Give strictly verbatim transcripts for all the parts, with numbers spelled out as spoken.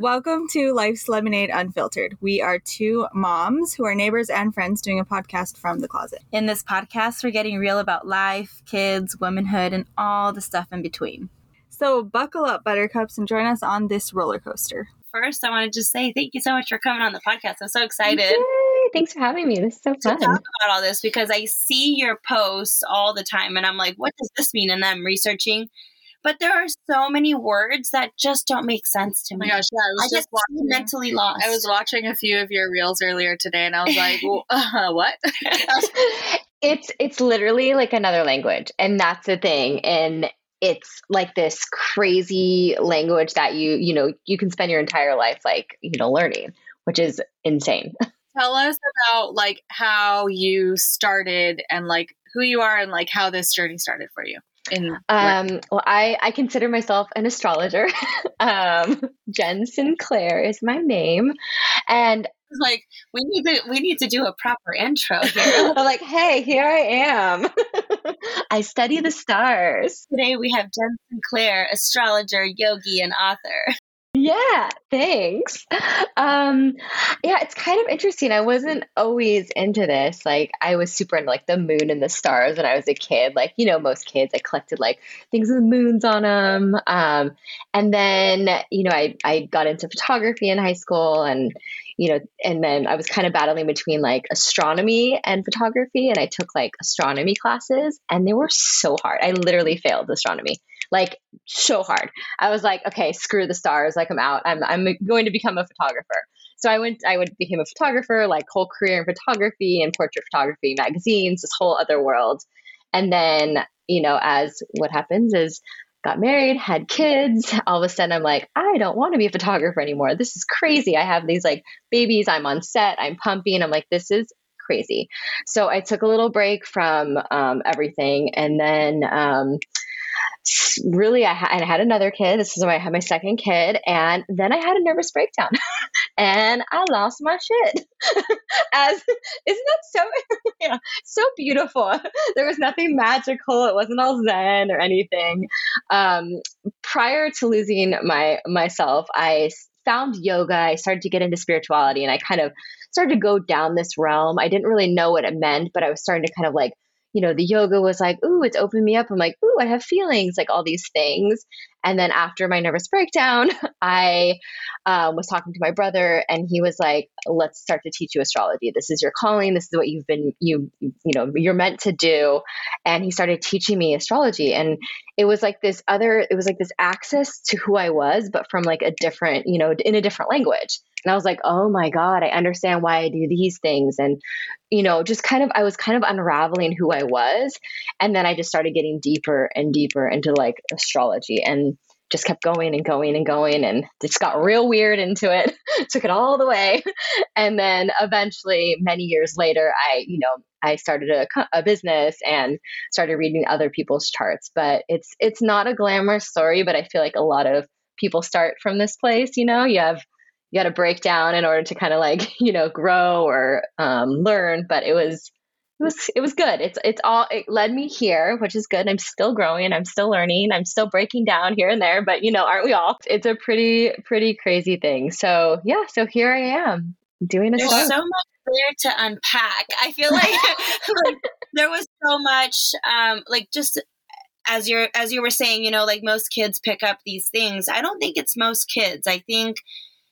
Welcome to Life's Lemonade Unfiltered. We are two moms who are neighbors and friends doing a podcast from the closet. In this podcast, we're getting real about life, kids, womanhood, and all the stuff in between. So buckle up, buttercups, and join us on this roller coaster. First, I want to just say thank you so much for coming on the podcast. I'm so excited. Yay! Thanks for having me. This is so fun. To talk about all this because I see your posts all the time and I'm like, what does this mean? And I'm researching. But there are so many words that just don't make sense to me. Oh my gosh, yeah, I was I just watching, mentally lost. I was watching a few of your reels earlier today, and I was like, well, uh, "What?" it's it's literally like another language, and that's the thing. And it's like this crazy language that you you know you can spend your entire life like you know learning, which is insane. Tell us about like how you started and like who you are and like how this journey started for you. In um, well, I, I consider myself an astrologer. um, Jen Sinclair is my name. And like, we need to, we need to do a proper intro here. I'm like, hey, here I am. I study the stars. Today we have Jen Sinclair, astrologer, yogi, and author. Yeah, thanks. Um, yeah, it's kind of interesting. I wasn't always into this. Like I was super into like the moon and the stars when I was a kid. Like, you know, most kids, I collected like things with moons on them. Um, and then, you know, I, I got into photography in high school and, you know, and then I was kind of battling between like astronomy and photography. And I took like astronomy classes and they were so hard. I literally failed astronomy. Like so hard. I was like, okay, screw the stars. Like I'm out. I'm I'm going to become a photographer. So I went, I went, became a photographer, like whole career in photography and portrait photography, magazines, this whole other world. And then, you know, as what happens is got married, had kids. All of a sudden I'm like, I don't want to be a photographer anymore. This is crazy. I have these like babies. I'm on set. I'm pumping. I'm like, this is crazy. So I took a little break from um, everything. And then, um, Really, I, ha- I had another kid. This is when I had my second kid. And then I had a nervous breakdown and I lost my shit. As isn't that so, you know, so beautiful? There was nothing magical. It wasn't all zen or anything. Um, prior to losing my myself, I found yoga. I started to get into spirituality and I kind of started to go down this realm. I didn't really know what it meant, but I was starting to kind of like you know, the yoga was like, ooh, it's opened me up. I'm like, ooh, I have feelings, like all these things. And then after my nervous breakdown, I um, was talking to my brother and he was like, let's start to teach you astrology. This is your calling. This is what you've been, you, you know, you're meant to do. And he started teaching me astrology. And it was like this other, it was like this access to who I was, but from like a different, you know, in a different language. And I was like, oh my God, I understand why I do these things. And, you know, just kind of, I was kind of unraveling who I was. And then I just started getting deeper and deeper into like astrology and just kept going and going and going and just got real weird into it, took it all the way. And then eventually many years later, I, you know, I started a, a business and started reading other people's charts, but it's, it's not a glamorous story, but I feel like a lot of people start from this place. You know, you have, you got to break down in order to kind of like, you know, grow or um, learn. But it was, it was, it was good. It's, it's all, it led me here, which is good. I'm still growing. I'm still learning. I'm still breaking down here and there, but you know, aren't we all? It's a pretty, pretty crazy thing. So yeah. So here I am doing a There's show. So much there to unpack. I feel like, like there was so much um, like just as you're, as you were saying, you know, like most kids pick up these things. I don't think it's most kids. I think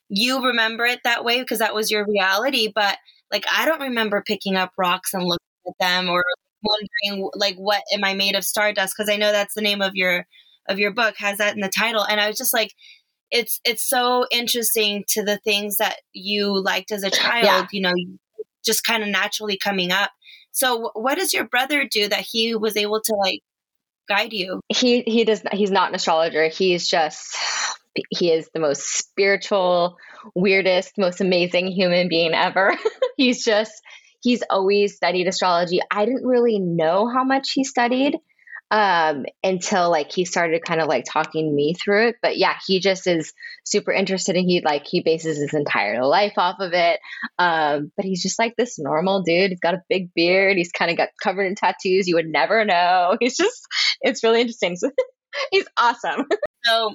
you remember it that way because that was your reality. But like, I don't remember picking up rocks and looking at them or wondering like, what am I made of stardust? Cause I know that's the name of your, of your book has that in the title. And I was just like, it's, it's so interesting to the things that you liked as a child, yeah. you know, just kind of naturally coming up. So what does your brother do that he was able to like guide you? He, he does. He's not an astrologer. He's just, he is the most spiritual, weirdest, most amazing human being ever. he's just, he's always studied astrology. I didn't really know how much he studied um, until like he started kind of like talking me through it. But yeah, he just is super interested and he like, he bases his entire life off of it. Um, but he's just like this normal dude. He's got a big beard. He's kind of got covered in tattoos. You would never know. He's just, it's really interesting. he's awesome. So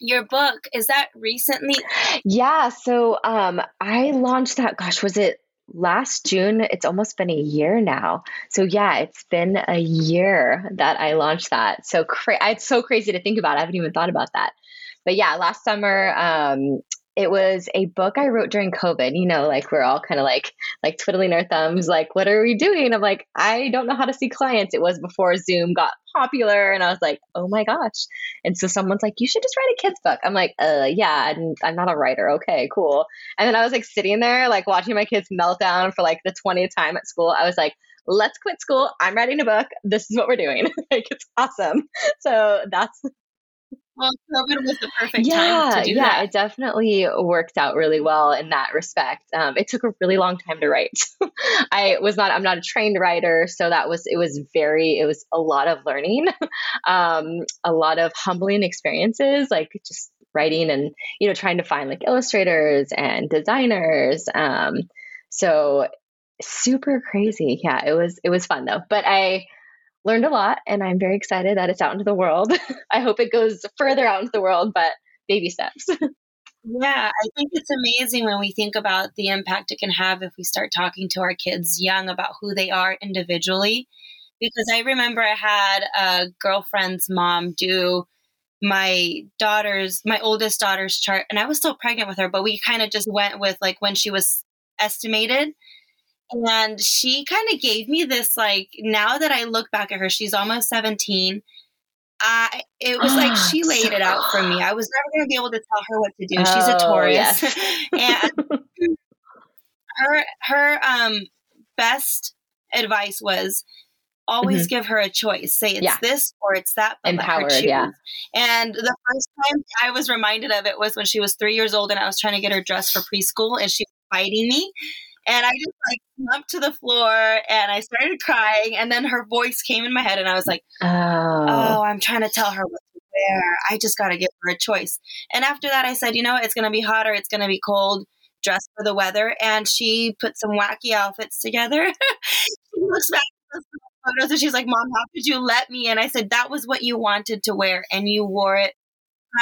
your book, is that recently? Yeah. So um, I launched that, gosh, was it last June? It's almost been a year now. So yeah, it's been a year that I launched that. So cra- it's so crazy to think about. I haven't even thought about that. But yeah, last summer, um, it was a book I wrote during COVID, you know, like we're all kind of like, like twiddling our thumbs, like, what are we doing? I'm like, I don't know how to see clients. It was before Zoom got popular. And I was like, oh my gosh. And so someone's like, you should just write a kid's book. I'm like, uh, yeah, I'm, I'm not a writer. Okay, cool. And then I was like sitting there, like watching my kids melt down for like the twentieth time at school. I was like, let's quit school. I'm writing a book. This is what we're doing. Like, it's awesome. So that's Well, COVID was the perfect yeah, time to do yeah, that. Yeah, it definitely worked out really well in that respect. Um, it took a really long time to write. I was not, I'm not a trained writer. So that was, it was very, it was a lot of learning, um, a lot of humbling experiences, like just writing and, you know, trying to find like illustrators and designers. Um, so super crazy. Yeah, it was, it was fun though. But I learned a lot, and I'm very excited that it's out into the world. I hope it goes further out into the world, but baby steps. Yeah, I think it's amazing when we think about the impact it can have if we start talking to our kids young about who they are individually. Because I remember I had a girlfriend's mom do my daughter's, my oldest daughter's chart, and I was still pregnant with her, but we kind of just went with like when she was estimated. And she kind of gave me this, like, now that I look back at her, she's almost seventeen. I, it was oh, like, she laid so it out for me. I was never going to be able to tell her what to do. Oh, she's a Taurus. Yes. And her, her um, best advice was always mm-hmm. give her a choice. Say it's yeah. this or it's that. But Empowered, yeah. And the first time I was reminded of it was when she was three years old and I was trying to get her dressed for preschool and she was fighting me. And I just like slumped to the floor and I started crying. And then her voice came in my head and I was like, oh, oh I'm trying to tell her what to wear. I just got to give her a choice. And after that, I said, you know, it's going to be hot or it's going to be cold. Dress for the weather. And she put some wacky outfits together. She looks back at the photos and she's like, Mom, how could you let me? And I said, that was what you wanted to wear. And you wore it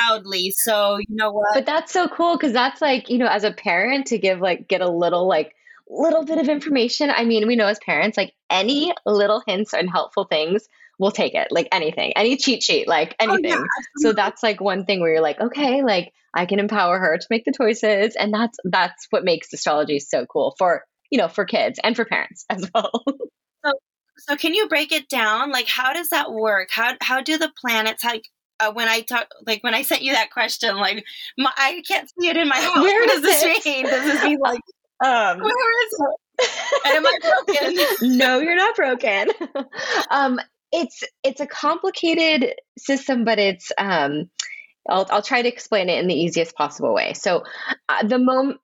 proudly. So you know what? But that's so cool because that's like, you know, as a parent to give like, get a little like, little bit of information. I mean, we know as parents, like any little hints and helpful things, we'll take it. Like anything, any cheat sheet, like anything. Oh, yeah. So that's like one thing where you're like, okay, like I can empower her to make the choices. And that's, that's what makes astrology so cool for, you know, for kids and for parents as well. So, so can you break it down? Like, how does that work? How, how do the planets, how, Uh, when I talk, like when I sent you that question, like my, I can't see it in my house. Where does this mean? Does this mean like, Um, Where is it? Am I broken? No, you're not broken. um, it's it's a complicated system, but it's um, I'll I'll try to explain it in the easiest possible way. So uh, the moment,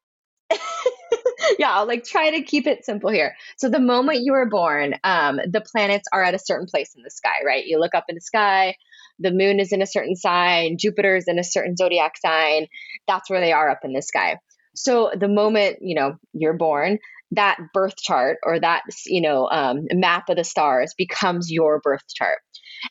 yeah, I'll like try to keep it simple here. So the moment you were born, um, the planets are at a certain place in the sky, right? You look up in the sky. The moon is in a certain sign. Jupiter is in a certain zodiac sign. That's where they are up in the sky. So the moment, you know, you're born, that birth chart or that, you know, um, map of the stars becomes your birth chart.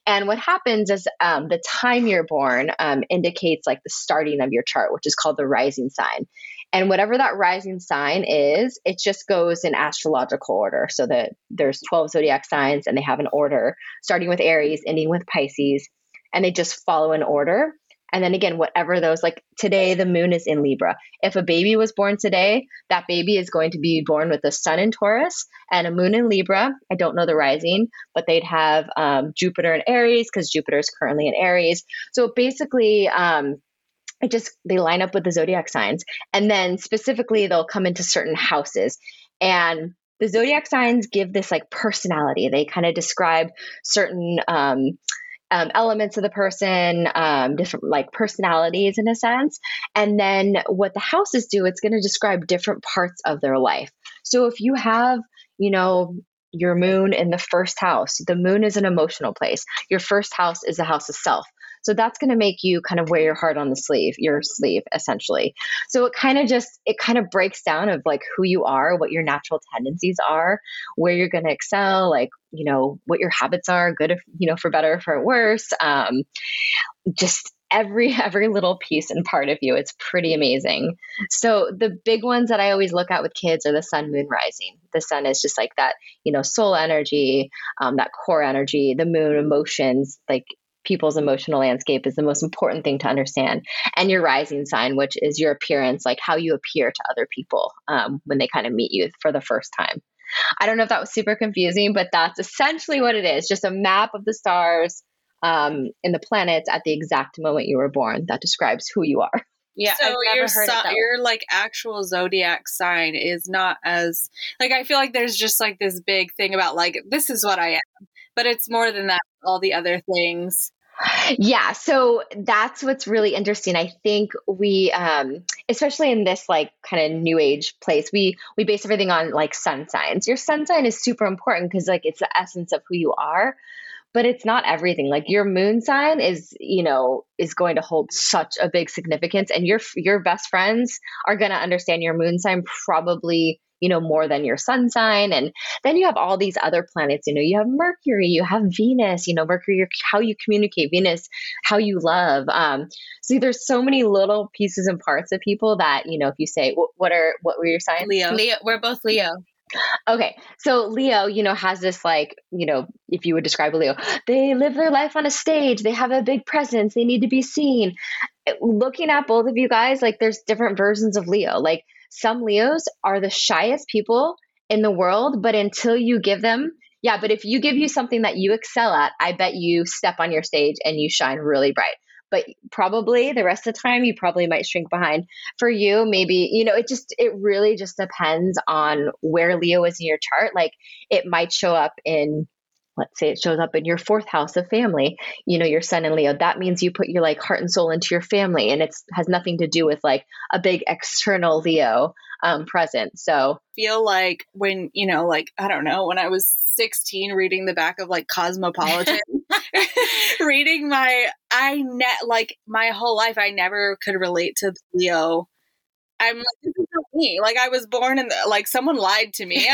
And what happens is um, the time you're born um, indicates like the starting of your chart, which is called the rising sign. And whatever that rising sign is, it just goes in astrological order. So that there's twelve zodiac signs and they have an order starting with Aries, ending with Pisces, and they just follow an order. And then again, whatever those, like today, the moon is in Libra. If a baby was born today, that baby is going to be born with a sun in Taurus and a moon in Libra. I don't know the rising, but they'd have um, Jupiter in Aries because Jupiter is currently in Aries. So basically, um, it just, they line up with the zodiac signs. And then specifically, they'll come into certain houses. And the zodiac signs give this like personality. They kind of describe certain um Um, elements of the person, um, different like personalities in a sense. And then what the houses do, it's going to describe different parts of their life. So if you have, you know, your moon in the first house, the moon is an emotional place. Your first house is the house of self. So that's going to make you kind of wear your heart on the sleeve, your sleeve, essentially. So it kind of just, it kind of breaks down of like who you are, what your natural tendencies are, where you're going to excel, like, you know, what your habits are, good, if, you know, for better, for worse. Um, just every, every little piece and part of you. It's pretty amazing. So the big ones that I always look at with kids are the sun, moon, rising. The sun is just like that, you know, soul energy, um, that core energy, the moon, emotions, like people's emotional landscape is the most important thing to understand. And your rising sign, which is your appearance, like how you appear to other people um, when they kind of meet you for the first time. I don't know if that was super confusing, but that's essentially what it is. Just a map of the stars um, and the planets at the exact moment you were born that describes who you are. Yeah. So your so- your like actual zodiac sign is not as like, I feel like there's just like this big thing about like, this is what I am, but it's more than that. All the other things. Yeah. So that's what's really interesting. I think we, um, especially in this like kind of new age place, we, we base everything on like sun signs. Your sun sign is super important because like it's the essence of who you are, but it's not everything. Like your moon sign is, you know, is going to hold such a big significance, and your, your best friends are going to understand your moon sign probably, you know, more than your sun sign. And then you have all these other planets, you know, you have Mercury, you have Venus, you know, Mercury, how you communicate, Venus, how you love. Um, see, there's so many little pieces and parts of people that, you know, if you say, what are, what were your signs? Leo. Leo. We're both Leo. Okay. So Leo, you know, has this like, you know, if you would describe a Leo, they live their life on a stage. They have a big presence. They need to be seen. Looking at both of you guys, like there's different versions of Leo. Like, some Leos are the shyest people in the world, but until you give them, yeah, but if you give you something that you excel at, I bet you step on your stage and you shine really bright. But probably the rest of the time, you probably might shrink behind. For you, maybe, you know, it just, it really just depends on where Leo is in your chart. Like it might show up in, let's say it shows up in your fourth house of family, you know, your sun in Leo, that means you put your like heart and soul into your family, and it's has nothing to do with like a big external Leo um, present. So feel like when, you know, like, I don't know, when I was sixteen reading the back of like Cosmopolitan, reading my, I net like my whole life, I never could relate to Leo. I'm like, this is not me. Like I was born in the, like someone lied to me.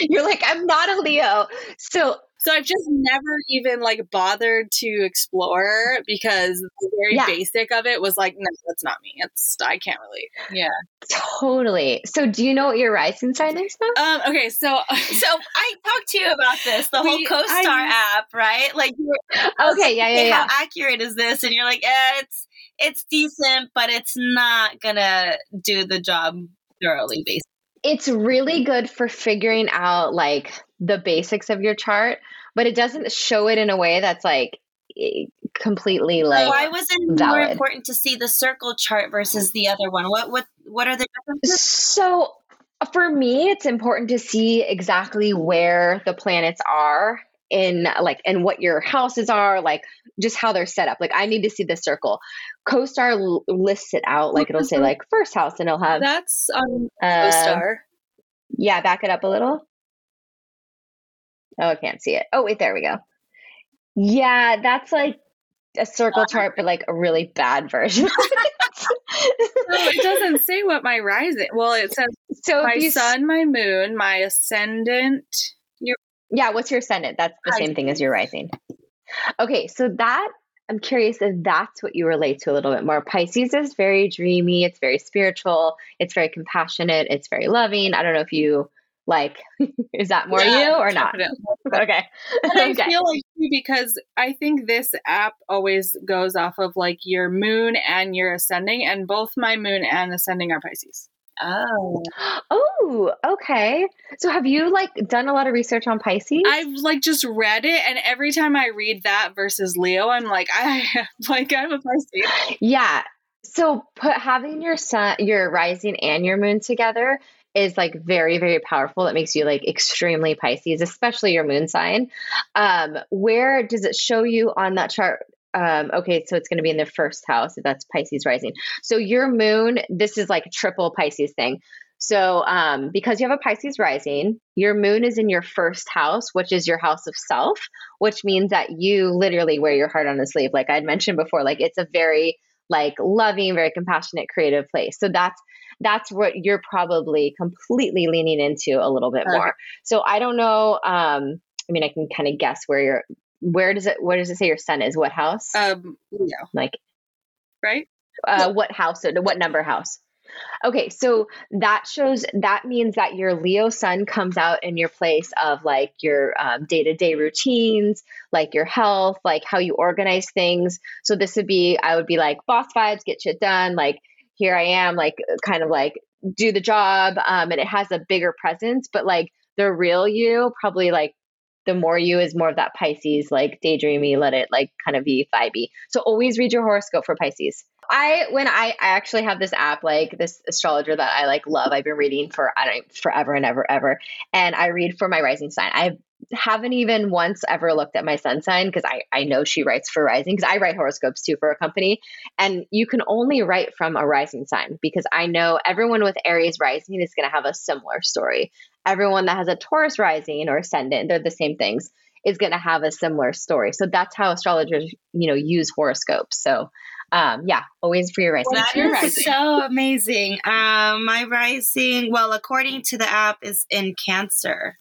You're like, I'm not a Leo. So So I've just never even like bothered to explore because the very yeah. basic of it was like, no, that's not me. It's, I can't relate. Yeah. Totally. So do you know what your rising sign is now? Um, okay. So, so I talked to you about this, the we, whole Co-Star I, app, right? Like, okay. Yeah. Yeah. yeah. How accurate is this? And you're like, eh, it's, it's decent, but it's not gonna do the job thoroughly basically. It's really good for figuring out like the basics of your chart, but it doesn't show it in a way that's like completely like. Why was it more valid. important to see the circle chart versus the other one? What what what are the differences? So for me, it's important to see exactly where the planets are in like and what your houses are, like just how they're set up. Like I need to see the circle. Co-Star l- lists it out. Like it'll say like first house and it'll have. That's on um, Co-Star. Uh, yeah. Back it up a little. Oh, I can't see it. Oh, wait, there we go. Yeah. That's like a circle chart, but like a really bad version. No, it doesn't say what my rising. Well, it says so my sun, my moon, my ascendant. Yeah, what's your ascendant? That's the same thing as your rising. Okay, so that, I'm curious if that's what you relate to a little bit more. Pisces is very dreamy. It's very spiritual. It's very compassionate. It's very loving. I don't know if you like, is that more yeah, you or not? Okay. And I okay. feel like, because I think this app always goes off of like your moon and your ascending, and both my moon and ascending are Pisces. Oh. Oh, okay. So have you like done a lot of research on Pisces? I've like just read it, and every time I read that versus Leo, I'm like, I like I'm a Pisces. Yeah. So put having your sun, your rising and your moon together is like very, very powerful. That makes you like extremely Pisces, especially your moon sign. Um, where does it show you on that chart? Um, okay, so it's going to be in the first house, if that's Pisces rising. So your moon, this is like a triple Pisces thing. So um, because you have a Pisces rising, your moon is in your first house, which is your house of self, which means that you literally wear your heart on the sleeve. Like I had mentioned before, like it's a very like loving, very compassionate, creative place. So that's that's what you're probably completely leaning into a little bit more. Okay. So I don't know. Um, I mean, I can kind of guess where you're. Where does it, what does it say your sun is? What house? Um, Leo. Like right? Uh, what house? What number house? Okay, so that shows, that means that your Leo sun comes out in your place of like your um, day-to-day routines, like your health, like how you organize things. So this would be, I would be like boss vibes, get shit done. Like here I am, like kind of like do the job. Um, and it has a bigger presence, but like the real you, probably like the more you is more of that Pisces, like daydreamy, let it like kind of be vibey. So always read your horoscope for Pisces. I, when I, I actually have this app, like this astrologer that I like love, I've been reading for, I don't forever and ever, ever. And I read for my rising sign. I haven't even once ever looked at my sun sign because I, I know she writes for rising because I write horoscopes too for a company. And you can only write from a rising sign because I know everyone with Aries rising is going to have a similar story. Everyone that has a Taurus rising or ascendant, they're the same things, is going to have a similar story. So that's how astrologers, you know, use horoscopes. So Um, yeah, always for your rising. Well, that your is rising. So amazing. Um, my rising, well, according to the app, is in Cancer.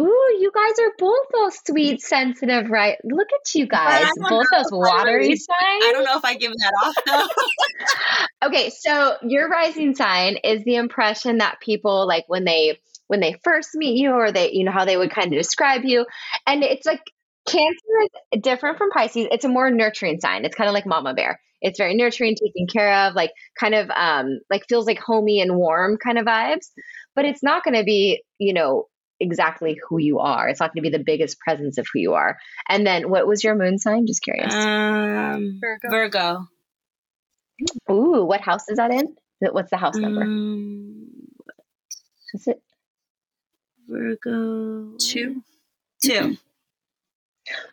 Ooh, you guys are both those sweet, sensitive, right? Look at you guys, both know, those watery signs. I don't know if I give that off though. Okay, so your rising sign is the impression that people like when they when they first meet you, or they, you know, how they would kind of describe you, and it's like. Cancer is different from Pisces. It's a more nurturing sign. It's kind of like mama bear. It's very nurturing, taken care of, like kind of um, like feels like homey and warm kind of vibes, but it's not going to be, you know, exactly who you are. It's not going to be the biggest presence of who you are. And then what was your moon sign? Just curious. Um, Virgo. Virgo. Ooh, what house is that in? What's the house number? Um, is it? Virgo. Two. Two.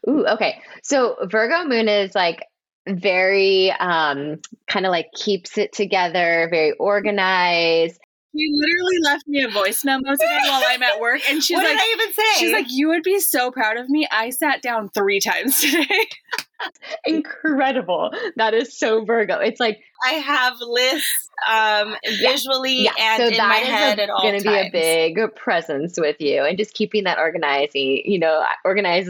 Ooh, okay. So Virgo moon is like very um, kind of like keeps it together, very organized. You literally left me a voice memo today while I'm at work. And she's what like, did I even say? She's like, you would be so proud of me. I sat down three times today. Incredible. That is so Virgo. It's like, I have lists um, visually yeah, yeah. and so in my head a, at all times. That is going to be a big presence with you, and just keeping that organizing, you know, organize,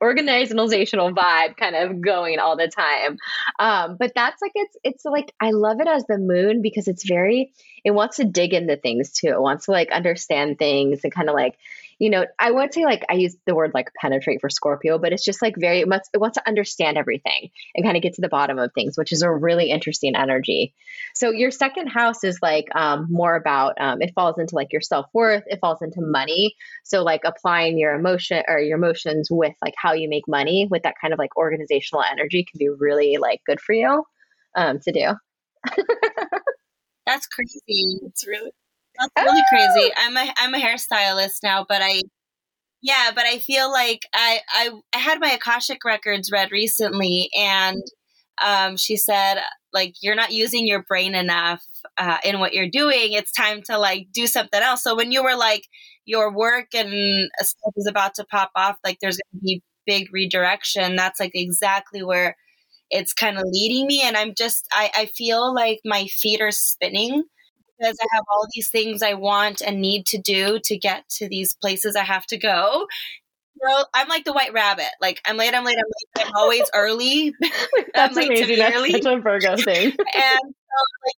organizational vibe kind of going all the time. Um, but that's like it's it's like I love it as the moon because it's very it wants to dig into things too. It wants to like understand things and kind of like. You know, I would say like I use the word like penetrate for Scorpio, but it's just like very much it wants to understand everything and kind of get to the bottom of things, which is a really interesting energy. So your second house is like um, more about um, it falls into like your self-worth. It falls into money. So like applying your emotion or your emotions with like how you make money with that kind of like organizational energy can be really like good for you um, to do. That's crazy. It's really. That's really oh. crazy. I'm a I'm a hairstylist now, but I, yeah, but I feel like I I, I had my Akashic records read recently, and um, she said like you're not using your brain enough uh, in what you're doing. It's time to like do something else. So when you were like your work and stuff is about to pop off, like there's going to be big redirection. That's like exactly where it's kind of leading me, and I'm just I I feel like my feet are spinning. Because I have all these things I want and need to do to get to these places I have to go. Well, I'm like the white rabbit. Like I'm late, I'm late, I'm late. I'm always early. That's I'm amazing. That's early. Such a Virgo thing. And so like,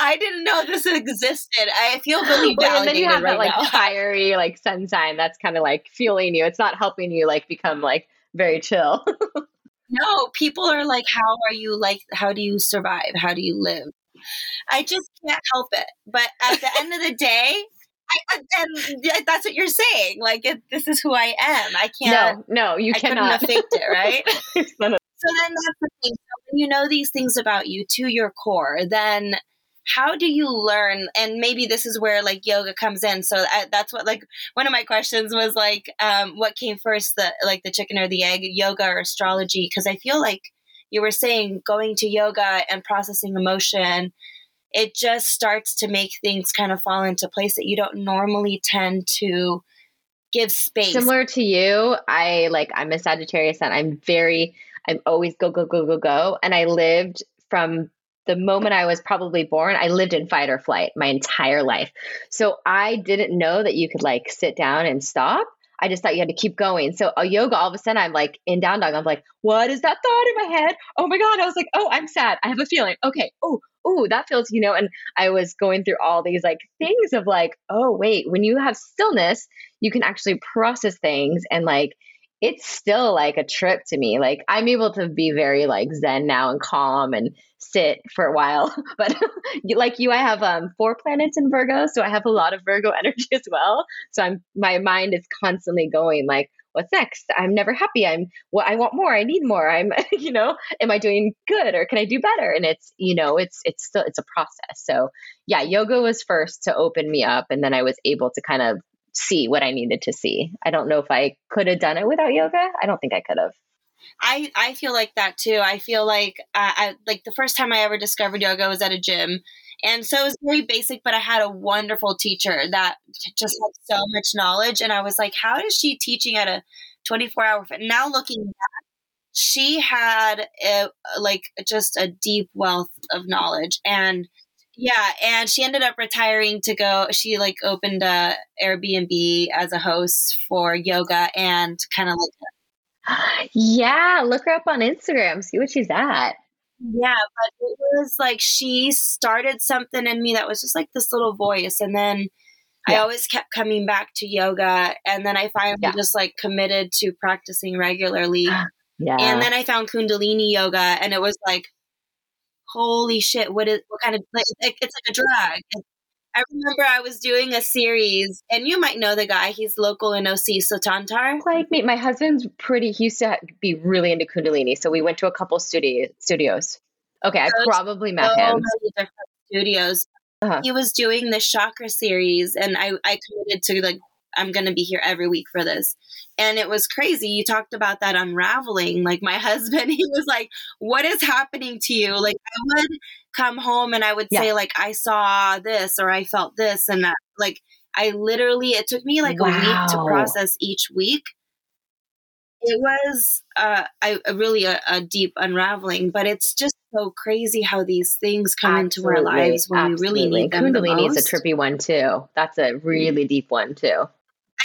I didn't know this existed. I feel really validated. And then you have right that like now. Fiery like sun sign that's kind of like fueling you. It's not helping you like become like very chill. No, people are like, how are you like, how do you survive? How do you live? I just can't help it. But at the end of the day, I, and that's what you're saying. Like, it, this is who I am. I can't. No, no, you I cannot. I couldn't have faked it, right? So then that's the thing. So when you know these things about you to your core, then how do you learn? And maybe this is where like yoga comes in. So I, that's what like one of my questions was like, um, what came first, the like the chicken or the egg, yoga or astrology? Because I feel like you were saying going to yoga and processing emotion, it just starts to make things kind of fall into place that you don't normally tend to give space. Similar to you, I like, I'm a Sagittarius and I'm very, I'm always go, go, go, go, go. And I lived from the moment I was probably born, I lived in fight or flight my entire life. So I didn't know that you could like sit down and stop. I just thought you had to keep going. So a yoga, all of a sudden I'm like in down dog. I'm like, what is that thought in my head? Oh my God. I was like, oh, I'm sad. I have a feeling. Okay. Oh, oh, that feels, you know, and I was going through all these like things of like, oh wait, when you have stillness, you can actually process things. And like, it's still like a trip to me. Like I'm able to be very like Zen now and calm and sit for a while, but like you, I have um, four planets in Virgo. So I have a lot of Virgo energy as well. So I'm, my mind is constantly going like, what's next? I'm never happy. I'm well, I want more. I need more. I'm, you know, am I doing good or can I do better? And it's, you know, it's, it's still, it's a process. So yeah, yoga was first to open me up. And then I was able to kind of see what I needed to see. I don't know if I could have done it without yoga. I don't think I could have. I, I feel like that too. I feel like, uh, I, like the first time I ever discovered yoga was at a gym. And so it was very basic, but I had a wonderful teacher that just had so much knowledge. And I was like, how is she teaching at a twenty-four hour fit? Now looking back, she had a, like just a deep wealth of knowledge. And yeah. And she ended up retiring to go, she like opened a Airbnb as a host for yoga and kind of like, yeah, look her up on Instagram, see what she's at. Yeah. But it was like, she started something in me that was just like this little voice. And then yeah. I always kept coming back to yoga. And then I finally yeah. just like committed to practicing regularly. Yeah. And then I found Kundalini yoga and it was like, holy shit, what is, what kind of, like, it's like a drug. I remember I was doing a series, and you might know the guy, he's local in O C, Sotantar. Like me, my husband's pretty, he used to be really into Kundalini, so we went to a couple studio, studios. Okay, I so probably met so him. Many different studios. Uh-huh. He was doing this chakra series, and I, I committed to, like, I'm going to be here every week for this. And it was crazy. You talked about that unraveling. Like my husband, he was like, what is happening to you? Like I would come home and I would yeah. say like, I saw this or I felt this. And that, like, I literally, it took me like wow. a week to process each week. It was uh, I, really a, a deep unraveling, but it's just so crazy how these things come absolutely, into our lives when absolutely. We really need them. Kundalini is a trippy one too. That's a really deep one too.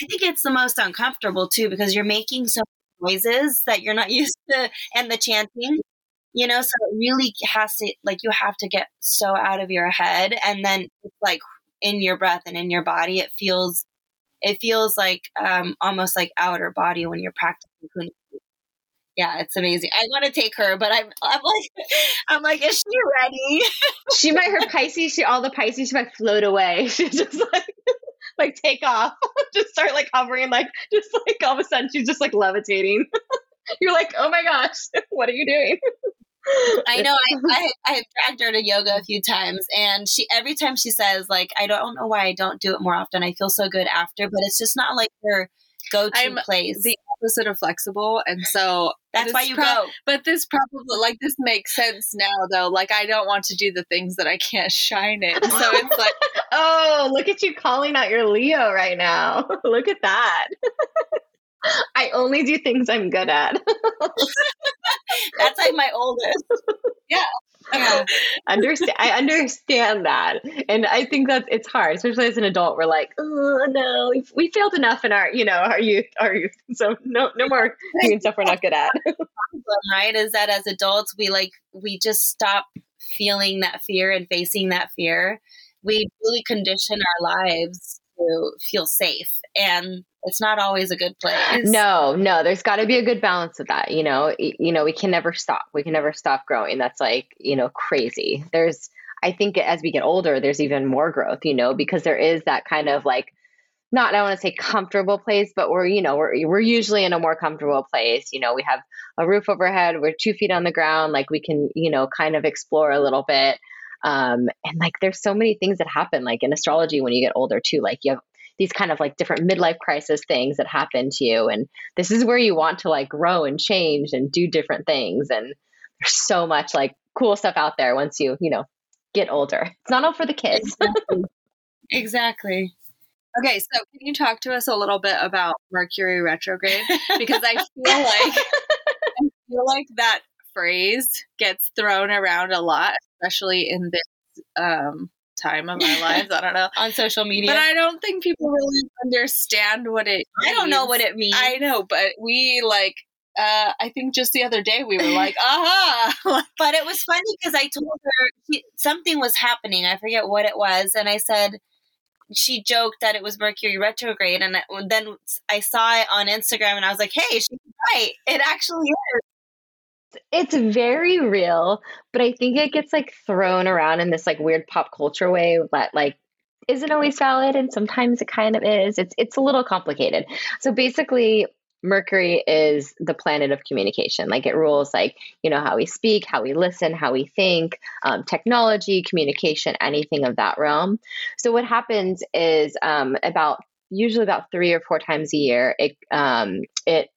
I think it's the most uncomfortable too, because you're making so many noises that you're not used to and the chanting, you know, so it really has to, like, you have to get so out of your head and then it's like in your breath and in your body, it feels It feels like um, almost like outer body when you're practicing Kundalini. Yeah, it's amazing. I want to take her, but I'm I'm like I'm like, is she ready? She might her Pisces, she all the Pisces she might float away. She just like like take off, just start like hovering, like just like all of a sudden she's just like levitating. You're like, oh my gosh, what are you doing? I know I, I I have dragged her to yoga a few times and she every time she says like I don't know why I don't do it more often. I feel so good after, but it's just not like her go to place. The opposite of flexible, and so that's why you pro- go. But this probably like this makes sense now though. Like I don't want to do the things that I can't shine in. So it's like oh, look at you calling out your Leo right now. Look at that. I only do things I'm good at. That's like my oldest. Yeah. Yeah. Understand. I understand that. And I think that it's hard, especially as an adult. We're like, oh no, we failed enough in our, you know, our youth, our youth. So no, no more doing stuff we're not good at. The problem, right? Is that as adults, we like, we just stop feeling that fear and facing that fear. We really condition our lives to feel safe. And it's not always a good place. No, no, there's got to be a good balance of that. You know, you know, we can never stop. We can never stop growing. That's like, you know, crazy. There's, I think as we get older, there's even more growth, you know, because there is that kind of like, not, I want to say comfortable place, but we're, you know, we're, we're usually in a more comfortable place. You know, we have a roof overhead, we're two feet on the ground. Like we can, you know, kind of explore a little bit. Um, and like, there's so many things that happen, like in astrology, when you get older too, like you have these kind of like different midlife crisis things that happen to you. And this is where you want to like grow and change and do different things. And there's so much like cool stuff out there once you, you know, get older. It's not all for the kids. Exactly. Exactly. Okay. So can you talk to us a little bit about Mercury retrograde? Because I feel like, I feel like that phrase gets thrown around a lot, especially in this, um, time of my life. I don't know. On social media. But I don't think people really understand what it means. I don't know what it means. I know, but we like, uh, I think just the other day we were like, aha. But it was funny because I told her something was happening. I forget what it was. And I said, she joked that it was Mercury retrograde. And then I saw it on Instagram and I was like, hey, she's right. It actually is. It's very real, but I think it gets like thrown around in this like weird pop culture way that like isn't always valid, and sometimes it kind of is. It's it's a little complicated. So basically, Mercury is the planet of communication. Like it rules like, you know, how we speak, how we listen, how we think, um, technology, communication, anything of that realm. So what happens is um, about usually about three or four times a year, it um, it.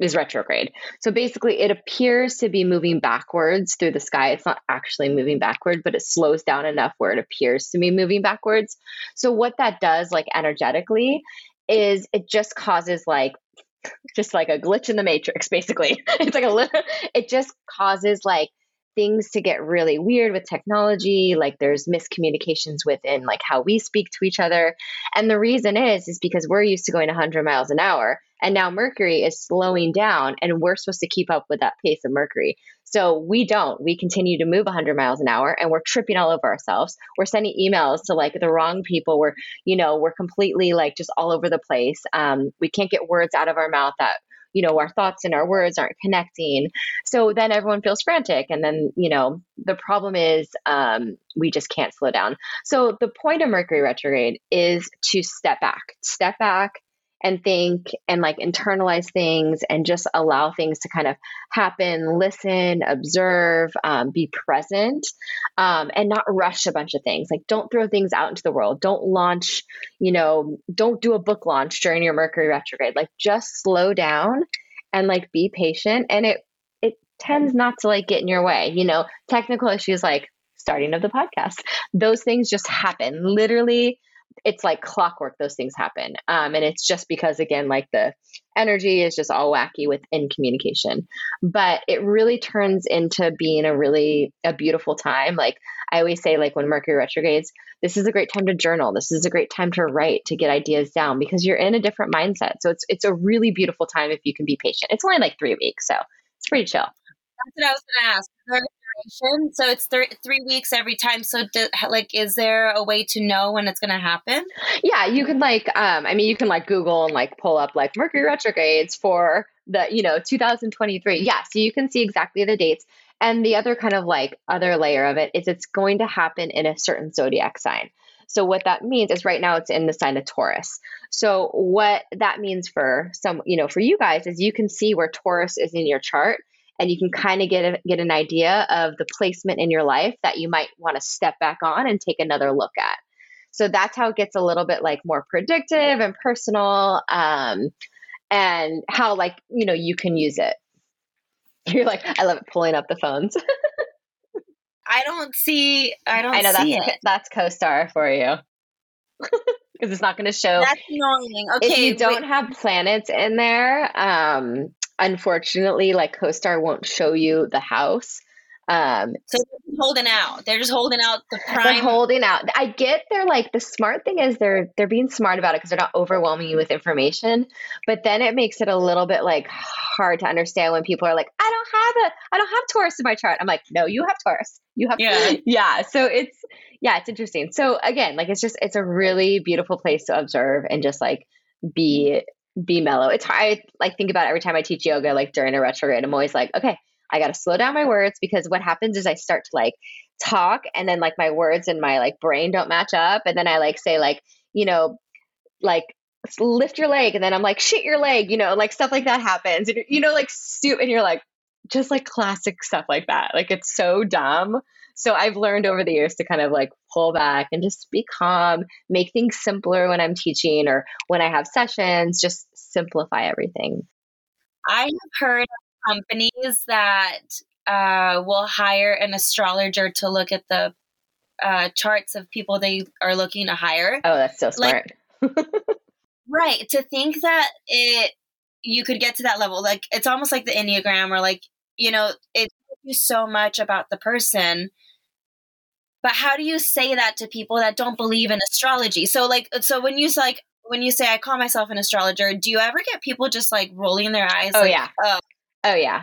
is retrograde. So basically it appears to be moving backwards through the sky. It's not actually moving backward, but it slows down enough where it appears to be moving backwards. So what that does like energetically is it just causes like, just like a glitch in the matrix, basically. It's like a, it just causes like things to get really weird with technology. Like there's miscommunications within like how we speak to each other. And the reason is, is because we're used to going one hundred miles an hour. And now Mercury is slowing down and we're supposed to keep up with that pace of Mercury. So we don't, we continue to move one hundred miles an hour and we're tripping all over ourselves. We're sending emails to like the wrong people. We're, you know, we're completely like just all over the place. Um, we can't get words out of our mouth that, you know, our thoughts and our words aren't connecting. So then everyone feels frantic. And then, you know, the problem is um, we just can't slow down. So the point of Mercury retrograde is to step back, step back and think and like internalize things and just allow things to kind of happen, listen, observe, um, be present, um, and not rush a bunch of things. Like don't throw things out into the world. Don't launch, you know, don't do a book launch during your Mercury retrograde. Like just slow down and like be patient. And it, it tends not to like get in your way, you know, technical issues like starting of the podcast, those things just happen literally. It's like clockwork, those things happen. Um, and it's just because, again, like the energy is just all wacky within communication. But it really turns into being a really a beautiful time. Like I always say, like when Mercury retrogrades, this is a great time to journal. This is a great time to write, to get ideas down because you're in a different mindset. So it's it's a really beautiful time if you can be patient. It's only like three weeks, so it's pretty chill. That's what I was going to ask. So it's th- three weeks every time. So do, like, is there a way to know when it's going to happen? Yeah, you can like, um, I mean, you can like Google and like pull up like Mercury retrogrades for the, you know, two thousand twenty-three. Yeah. So you can see exactly the dates. And the other kind of like other layer of it is it's going to happen in a certain zodiac sign. So what that means is right now it's in the sign of Taurus. So what that means for some, you know, for you guys is you can see where Taurus is in your chart. And you can kind of get a, get an idea of the placement in your life that you might want to step back on and take another look at. So that's how it gets a little bit like more predictive and personal, um, and how like, you know, you can use it. You're like, I love it, pulling up the phones. I don't see, I don't I know, see that's, it. That's Co-Star for you. Because it's not going to show. That's annoying. Okay, if you don't wait. have planets in there, um, unfortunately, like Co-Star won't show you the house. Um, so they're holding out. They're just holding out the prime. They're holding out. I get they're like, the smart thing is they're, they're being smart about it because they're not overwhelming you with information. But then it makes it a little bit like hard to understand when people are like, I don't have a, I don't have Taurus in my chart. I'm like, no, you have Taurus. You have, yeah. yeah. So it's, yeah, it's interesting. So again, like, it's just, it's a really beautiful place to observe and just like be be mellow. It's hard. I like think about it every time I teach yoga, like during a retrograde, I'm always like, okay, I got to slow down my words because what happens is I start to like talk and then like my words and my like brain don't match up. And then I like say like, you know, like lift your leg. And then I'm like, shit your leg, you know, like stuff like that happens. And, you know, like soup and you're like, just like classic stuff like that. Like it's so dumb. So I've learned over the years to kind of like pull back and just be calm, make things simpler when I'm teaching or when I have sessions, just simplify everything. I have heard of companies that uh, will hire an astrologer to look at the uh, charts of people they are looking to hire. Oh, that's so smart. Like, right. To think that it, you could get to that level. Like it's almost like the Enneagram or like, you know, it tells you so much about the person But how do you say that to people that don't believe in astrology? So like, so when you like, when you say I call myself an astrologer, do you ever get people just like rolling their eyes? Oh, like, yeah. Oh. Oh yeah.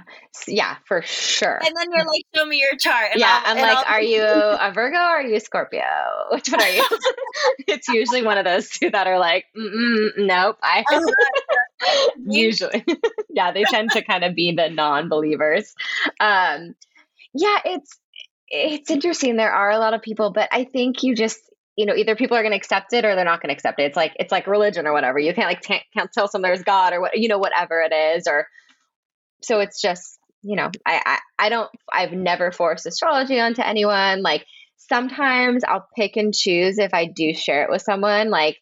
Yeah, for sure. And then you're like, show me your chart. And yeah. I'll, I'm and like, I'll... are you a Virgo or are you Scorpio? Which one are you? It's usually one of those two that are like, mm-mm, nope. I usually, yeah, they tend to kind of be the non-believers. Um, yeah, it's, it's interesting. There are a lot of people, but I think you just, you know, either people are going to accept it or they're not going to accept it. It's like, it's like religion or whatever. You can't like, t- can't tell someone there's God or what, you know, whatever it is, or, so it's just, you know, I, I, I don't, I've never forced astrology onto anyone. Like sometimes I'll pick and choose if I do share it with someone. Like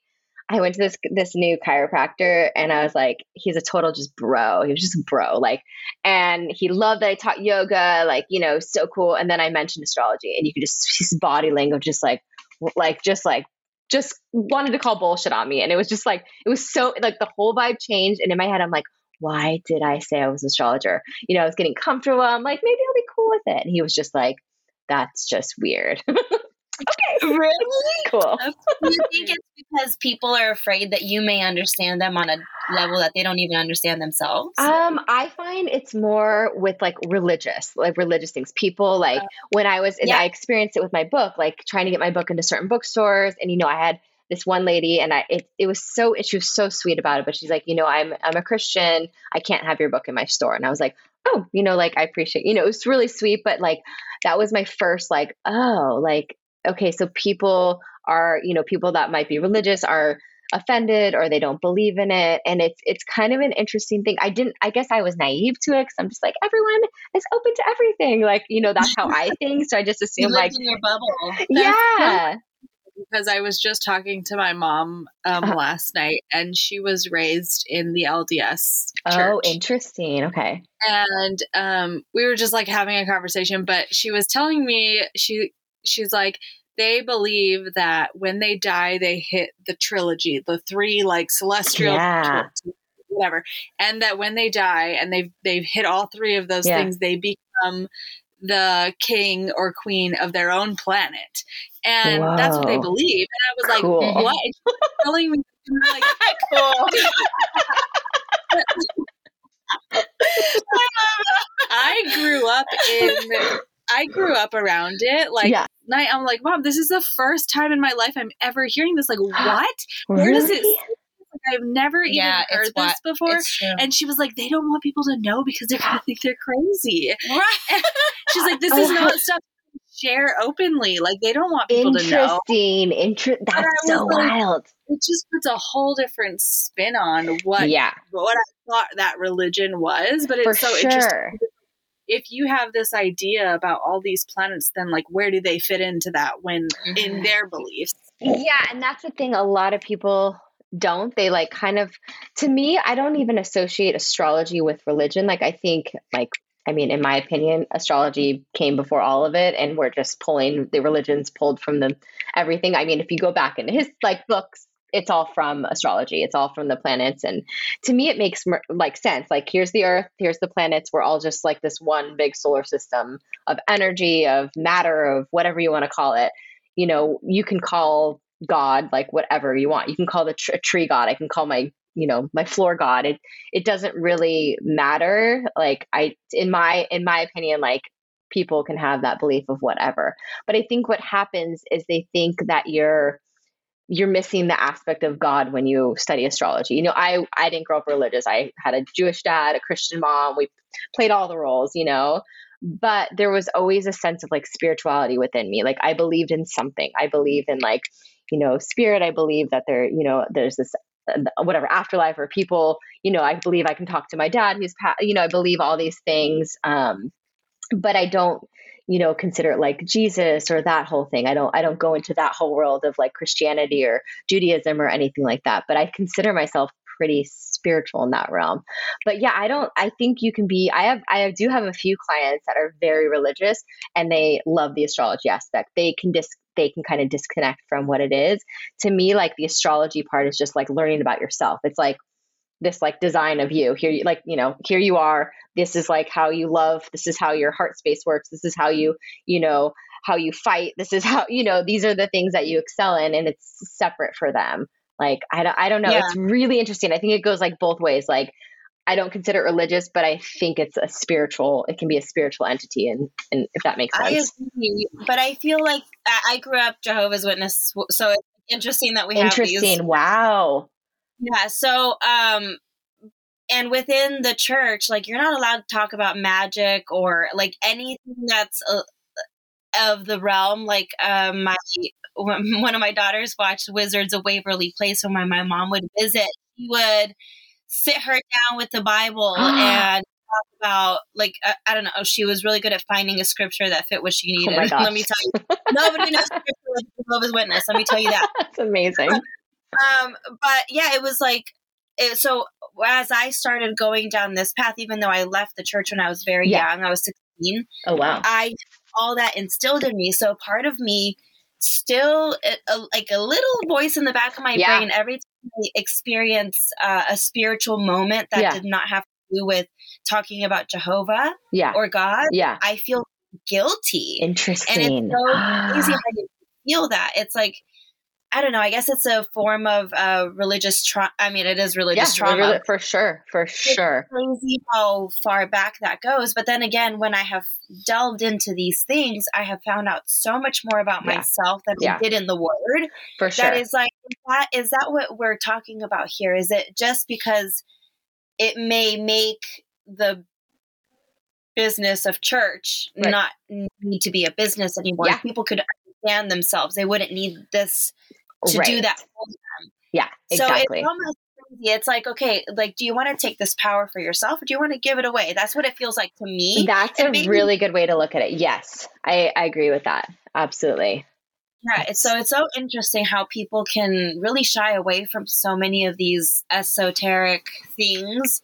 I went to this, this new chiropractor and I was like, he's a total just bro. He was just a bro. Like, and he loved that I taught yoga, like, you know, so cool. And then I mentioned astrology and you could just, his body language, just like, like, just like, just wanted to call bullshit on me. And it was just like, it was so like the whole vibe changed. And in my head, I'm like, why did I say I was an astrologer? You know, I was getting comfortable. I'm like, maybe I'll be cool with it. And he was just like, that's just weird. Okay. Really? Cool. Do you think it's because people are afraid that you may understand them on a level that they don't even understand themselves? Um, I find it's more with like religious, like religious things. People like uh, when I was, and yeah. I experienced it with my book, like trying to get my book into certain bookstores. And, you know, I had this one lady and I, it, it was so, she was so sweet about it, but she's like, you know, I'm, I'm a Christian. I can't have your book in my store. And I was like, oh, you know, like I appreciate, you know, it was really sweet, but like, that was my first, like, oh, like, okay. So people are, you know, people that might be religious are offended or they don't believe in it. And it's, it's kind of an interesting thing. I didn't, I guess I was naive to it. Cause I'm just like, everyone is open to everything. Like, you know, that's how I think. So I just assume like, in your bubble. Yeah. Because I was just talking to my mom um, uh-huh. last night, and she was raised in the L D S church. Oh, interesting. Okay. And um, we were just like having a conversation, but she was telling me, she she's like, they believe that when they die, they hit the trilogy, the three like celestial, yeah. trilogy, whatever. And that when they die and they've, they've hit all three of those yeah. things, they become the king or queen of their own planet. And whoa. That's what they believe. And I was cool. like, what? And she was telling me, like, cool. I grew up in, I grew up around it. Like, yeah. night, I'm like, Mom, this is the first time in my life I'm ever hearing this. Like, what? Where really? Does it I've never even yeah, heard this what, before. And she was like, they don't want people to know because they're going to think they're crazy. Right. She's like, this is oh, not stuff to share openly. Like, they don't want people to know. Interesting. Inter- that's so like, wild. It just puts a whole different spin on what, yeah. what I thought that religion was. But it's For so sure. interesting. If you have this idea about all these planets, then like, where do they fit into that when in their beliefs? Yeah. And that's the thing. A lot of people... don't they like kind of to me I don't even associate astrology with religion. Like I think like I mean in my opinion astrology came before all of it, and we're just pulling the religions pulled from the everything. I mean if you go back into his like books, it's all from astrology, it's all from the planets. And to me it makes like sense. Like here's the earth, here's the planets, we're all just like this one big solar system of energy, of matter, of whatever you want to call it. You know, you can call God, like whatever you want. You can call the tr- tree God. I can call my, you know, my floor God. It it doesn't really matter. Like I, in my, in my opinion, like people can have that belief of whatever. But I think what happens is they think that you're, you're missing the aspect of God when you study astrology. You know, I, I didn't grow up religious. I had a Jewish dad, a Christian mom. We played all the roles, you know, but there was always a sense of like spirituality within me. Like I believed in something. I believe in like, you know, spirit. I believe that there, you know, there's this, uh, whatever afterlife or people, you know, I believe I can talk to my dad. He's, pa- you know, I believe all these things. Um, but I don't, you know, consider it like Jesus or that whole thing. I don't, I don't go into that whole world of like Christianity or Judaism or anything like that, but I consider myself pretty spiritual in that realm. But yeah, I don't, I think you can be, I have, I do have a few clients that are very religious and they love the astrology aspect. They can dis they can kind of disconnect from what it is. To me, like the astrology part is just like learning about yourself. It's like this like design of you here, like, you know, here you are, this is like how you love, this is how your heart space works. This is how you, you know, how you fight. This is how, you know, these are the things that you excel in, and it's separate for them. Like, I don't, I don't know. Yeah. It's really interesting. I think it goes like both ways. Like, I don't consider it religious, but I think it's a spiritual, it can be a spiritual entity. And, and if that makes sense. I agree, but I feel like I grew up Jehovah's Witness. So it's interesting that we have these. Interesting. Wow. Yeah. So, um, and within the church, like, you're not allowed to talk about magic or like anything that's uh, of the realm. Like, um, my, one of my daughters watched Wizards of Waverly Place. So when my mom would visit, she would sit her down with the Bible and talk about, like, uh, I don't know. She was really good at finding a scripture that fit what she needed. Oh Let me tell you, nobody knows scripture like Jehovah's Witness. Let me tell you that. That's amazing. Um, but yeah, it was like, it, so as I started going down this path, even though I left the church when I was very yeah. young, I was sixteen. Oh, wow. I, all that instilled in me. So part of me still a, a, like a little voice in the back of my yeah. brain, every time I experience uh, a spiritual moment that yeah. did not have to do with talking about Jehovah yeah. or God. Yeah. I feel guilty. Interesting. And it's so crazy how you feel that. It's like, I don't know. I guess it's a form of uh, religious trauma. I mean, it is religious yeah, trauma. For sure. For it's sure. Crazy how far back that goes. But then again, when I have delved into these things, I have found out so much more about yeah. myself than yeah. I did in the Word. For sure. That is like, is that, is that what we're talking about here? Is it just because it may make the business of church right. not need to be a business anymore? Yeah. People could understand themselves. They wouldn't need this to right. do that for them. Yeah, exactly. So it's almost crazy. It's like, okay, like, do you want to take this power for yourself, or do you want to give it away? That's what it feels like to me. That's and a maybe, really good way to look at it. Yes, I, I agree with that. Absolutely. Yeah. It's, so it's so interesting how people can really shy away from so many of these esoteric things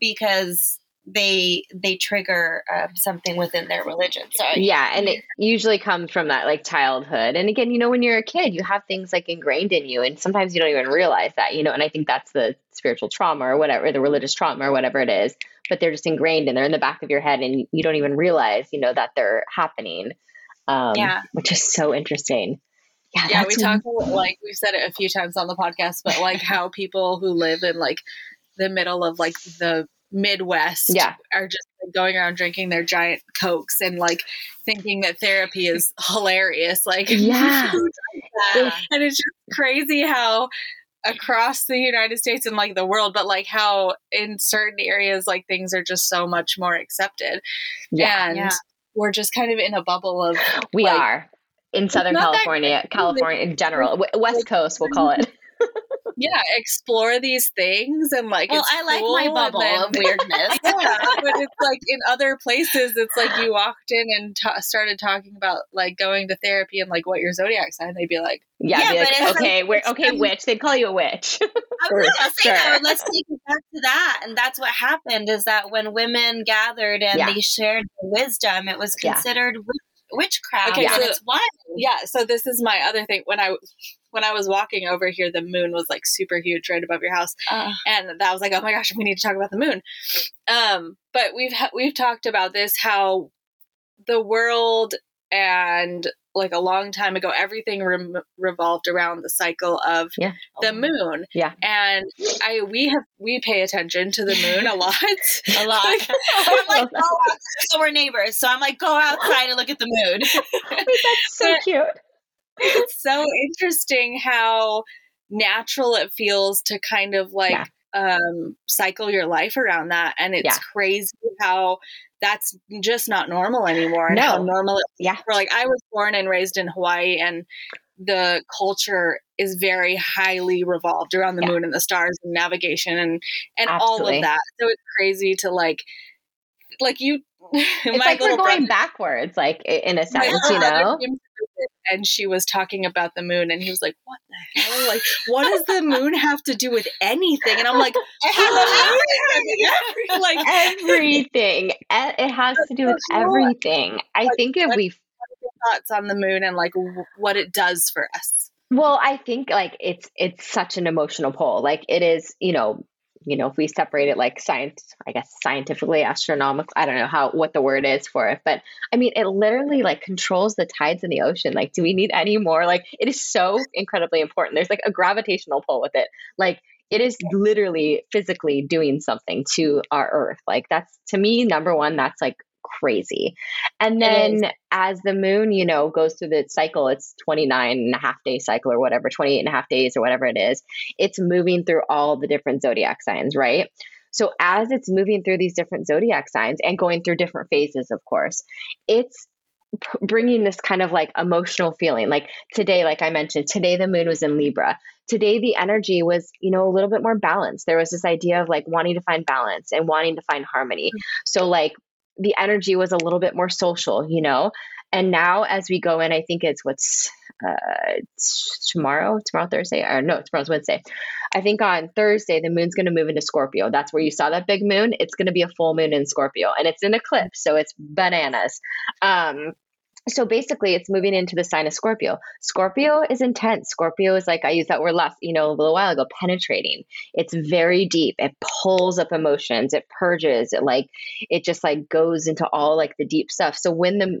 because they they trigger um, something within their religion. So yeah, and it usually comes from that, like, childhood. And again, you know, when you're a kid, you have things like ingrained in you, and sometimes you don't even realize that, you know. And I think that's the spiritual trauma or whatever, the religious trauma or whatever it is, but they're just ingrained and they're in the back of your head, and you don't even realize, you know, that they're happening. Um, yeah. Which is so interesting. Yeah, yeah we talk about, like, we've said it a few times on the podcast, but like how people who live in like the middle of like the Midwest yeah. are just like going around drinking their giant Cokes and like thinking that therapy is hilarious. Like, yeah, and it's just crazy how across the United States and like the world, but like how in certain areas, like, things are just so much more accepted. Yeah. And yeah. we're just kind of in a bubble of, we like, are in Southern California, California in general, West Coast, we'll call it. Yeah, explore these things and like. Well, it's I like cool my bubble then, of weirdness. Yeah, but it's like in other places, it's like you walked in and t- started talking about like going to therapy and like what your zodiac sign. They'd be like, yeah, yeah be but like, okay, like, we're okay, um, witch. They'd call you a witch. I was gonna say that. Let's take it back to that, and that's what happened is that when women gathered and yeah. they shared wisdom, it was considered yeah. witchcraft. Okay, yeah. so, it's wild. Yeah. So this is my other thing when I. When I was walking over here, the moon was like super huge right above your house. Uh, and that was like, oh my gosh, we need to talk about the moon. Um, but we've, ha- we've talked about this, how the world and like a long time ago, everything re- revolved around the cycle of yeah. the moon. Yeah. And I, we have, we pay attention to the moon a lot, a lot. I'm like, oh, so we're neighbors. So I'm like, go outside and look at the moon. Wait, that's so but, cute. It's so interesting how natural it feels to kind of like yeah. um, cycle your life around that. And it's yeah. crazy how that's just not normal anymore. And no. how normal it yeah. for like I was born and raised in Hawaii, and the culture is very highly revolved around the yeah. moon and the stars and navigation and, and all of that. So it's crazy to like, like you, it's like we're going brother, backwards, like in a sense, you know? And she was talking about the moon, and he was like, what the hell? Like, what does the moon have to do with anything? And I'm like, everything. Like everything. It has to do with everything. I think if we thoughts on the moon and like what it does for us. Well, I think like it's, it's such an emotional pull. Like it is, you know, you know, if we separate it like science, I guess scientifically, astronomical, I don't know how, what the word is for it, but I mean, it literally like controls the tides in the ocean. Like, do we need any more? Like, it is so incredibly important. There's like a gravitational pull with it. Like, it is literally physically doing something to our earth. Like, that's, to me, number one, that's like crazy. And then as the moon, you know, goes through the cycle, it's twenty-nine and a half day cycle or whatever, twenty-eight and a half days or whatever it is, it's moving through all the different zodiac signs, right? So as it's moving through these different zodiac signs and going through different phases, of course, it's bringing this kind of like emotional feeling. Like today, like I mentioned, today the moon was in Libra. Today the energy was, you know, a little bit more balanced. There was this idea of like wanting to find balance and wanting to find harmony. So like the energy was a little bit more social, you know? And now as we go in, I think it's what's uh, tomorrow, tomorrow, Thursday, or no, tomorrow's Wednesday. I think on Thursday, the moon's going to move into Scorpio. That's where you saw that big moon. It's going to be a full moon in Scorpio and it's an eclipse. So it's bananas. Um, So basically it's moving into the sign of Scorpio. Scorpio is intense. Scorpio is like, I used that word last, you know, a little while ago, penetrating. It's very deep. It pulls up emotions. It purges. It like, it just like goes into all like the deep stuff. So when the,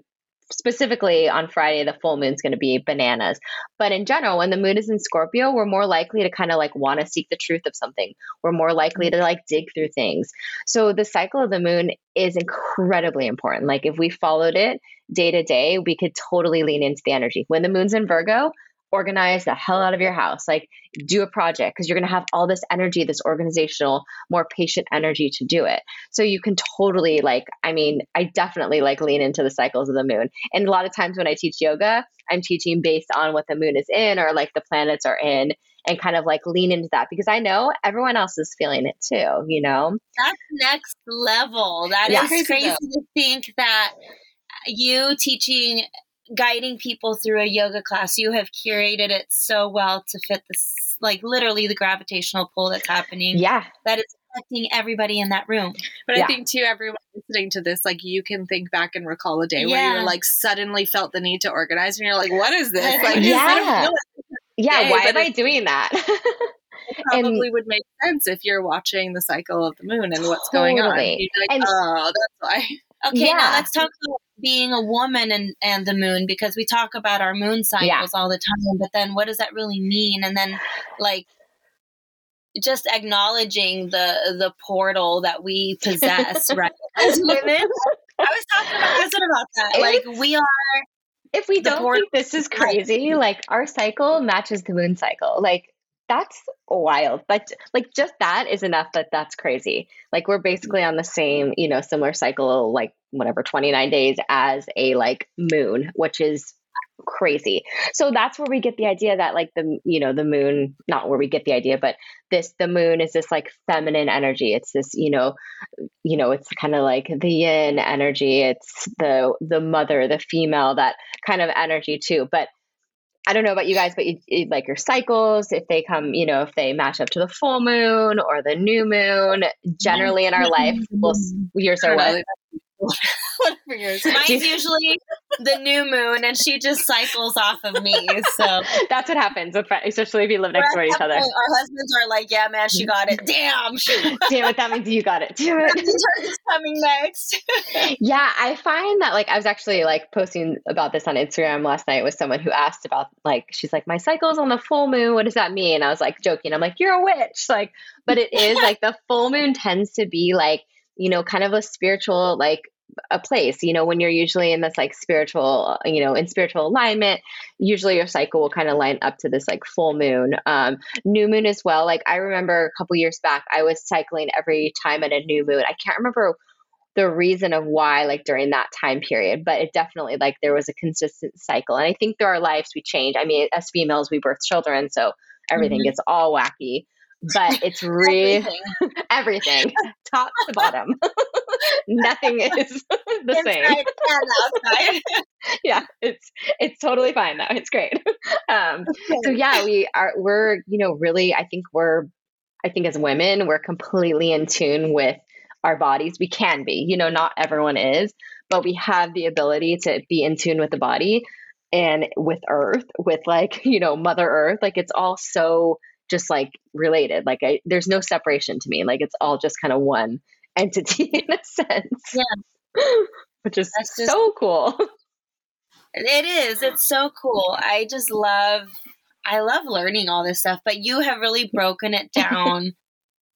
specifically on Friday, the full moon's going to be bananas. But in general, when the moon is in Scorpio, we're more likely to kind of like want to seek the truth of something. We're more likely to like dig through things. So the cycle of the moon is incredibly important. Like if we followed it day to day, we could totally lean into the energy. When the moon's in Virgo, organize the hell out of your house. Like do a project because you're going to have all this energy, this organizational, more patient energy to do it. So you can totally like, I mean, I definitely like lean into the cycles of the moon. And a lot of times when I teach yoga, I'm teaching based on what the moon is in or like the planets are in and kind of like lean into that because I know everyone else is feeling it too, you know? That's next level. That yeah. is crazy to think that you teaching, guiding people through a yoga class, you have curated it so well to fit this, like literally the gravitational pull that's happening. Yeah. That is affecting everybody in that room. But yeah. I think too, everyone listening to this, like you can think back and recall a day yeah. where you like suddenly felt the need to organize and you're like, what is this? Like, yeah. Yeah. Day, why am I doing that? It probably and, would make sense if you're watching the cycle of the moon and what's totally. Going on. You'd be like, and, oh, that's why. Okay, yeah. Now let's talk about being a woman and, and the moon, because we talk about our moon cycles yeah. all the time, but then what does that really mean? And then like just acknowledging the the portal that we possess, right? As women. I was talking to my husband about that. Like we are... If we don't port- think this is crazy, like our cycle matches the moon cycle. Like that's wild. But like just that is enough that that's crazy. Like we're basically on the same, you know, similar cycle, like whatever, twenty-nine days as a like moon, which is crazy. So that's where we get the idea that like the, you know, the moon, not where we get the idea, but this, the moon is this like feminine energy. It's this, you know, you know, it's kind of like the yin energy. It's the, the mother, the female, that kind of energy too. But I don't know about you guys, but you, you, like your cycles, if they come, you know, if they match up to the full moon or the new moon, generally in our life, we'll, yours are what? Whatever yours. Mine's usually the new moon, and she just cycles off of me. So that's what happens, especially if you live next door to each other. Our husbands are like, "Yeah, man, she got it. Damn, shoot, damn it. That means you got it. Damn it. It's coming next." Yeah, I find that like I was actually like posting about this on Instagram last night with someone who asked about like she's like, "My cycle's on the full moon. What does that mean?" And I was like joking. I'm like, "You're a witch," like, but it is like the full moon tends to be like, you know, kind of a spiritual like a place, you know, when you're usually in this like spiritual, you know, in spiritual alignment, usually your cycle will kind of line up to this like full moon, um, new moon as well. Like I remember a couple years back, I was cycling every time at a new moon. I can't remember the reason of why, like during that time period, but it definitely like there was a consistent cycle. And I think through our lives, we change. I mean, as females, we birth children, so everything mm-hmm. gets all wacky. But it's really everything, everything top to bottom. Nothing is the inside same. And outside. Yeah, it's it's totally fine though. It's great. Um, so yeah, we are we're you know really I think we're I think as women we're completely in tune with our bodies. We can be, you know, not everyone is, but we have the ability to be in tune with the body and with Earth, with like you know Mother Earth. Like it's all so just like related. Like I, there's no separation to me. Like it's all just kind of one entity in a sense. Yeah. Which is That's just, so cool. It is. It's so cool. I just love, I love learning all this stuff, but you have really broken it down